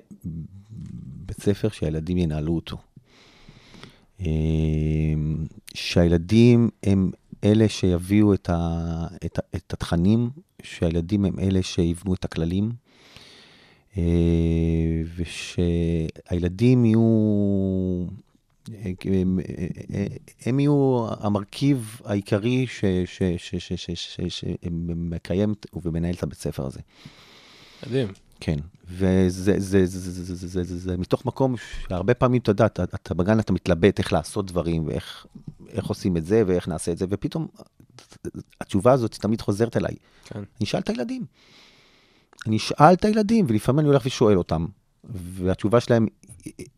בית ספר שהילדים ינהלו אותו. שהילדים הם אלה שיביאו את התכנים, שהילדים הם אלה שיבנו את הכללים, ושהילדים יהיו... הם יהיו המרכיב העיקרי שמקיים ומנהל את הבית ספר הזה. מדהים. כן, וזה מתוך מקום שהרבה פעמים אתה יודע, אתה בגן אתה מתלבט איך לעשות דברים, ואיך עושים את זה, ואיך נעשה את זה, ופתאום התשובה הזאת תמיד חוזרת אליי. אני אשאל את הילדים, ולפעמים אני הולך ושואל אותם, והתשובה שלהם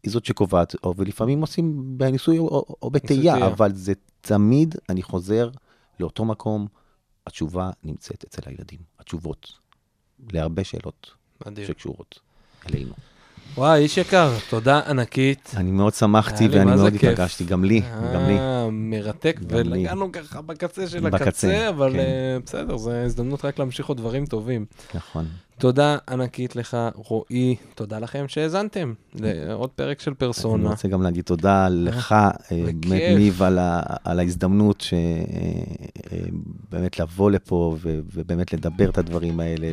היא זאת שקובעת, ולפעמים עושים בניסוי או בתאייה, אבל זה תמיד, אני חוזר לאותו מקום, התשובה נמצאת אצל הילדים. התשובות להרבה שאלות שקשורות אלינו. וואי, איש יקר, תודה ענקית. אני מאוד שמחתי ואני מאוד התרגשתי, גם לי. מרתק, ולגענו ככה בקצה של הקצה, אבל בסדר, זו הזדמנות רק להמשיך עוד דברים טובים. נכון. תודה ענקית לך, רועי, תודה לכם שהזנתם לעוד פרק של פרסונה. אני רוצה גם להגיד תודה לך, באמת ניב, על ההזדמנות שבאמת לבוא לפה ובאמת לדבר את הדברים האלה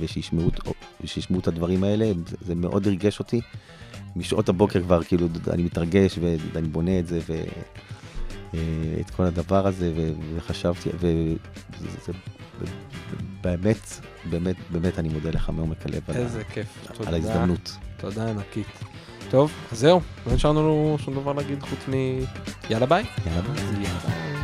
ושישמעו את הדברים האלה, זה מאוד הרגש אותי. משעות הבוקר כבר כאילו אני מתרגש ואני בונה את זה ואת כל הדבר הזה וחשבתי וזה באמת, באמת, באמת אני מודה לך מעומק הלב על ההזדמנות. תודה ענקית. טוב, זהו, לא נשארנו שום דבר להגיד חוץ מ... יאללה ביי. יאללה ביי.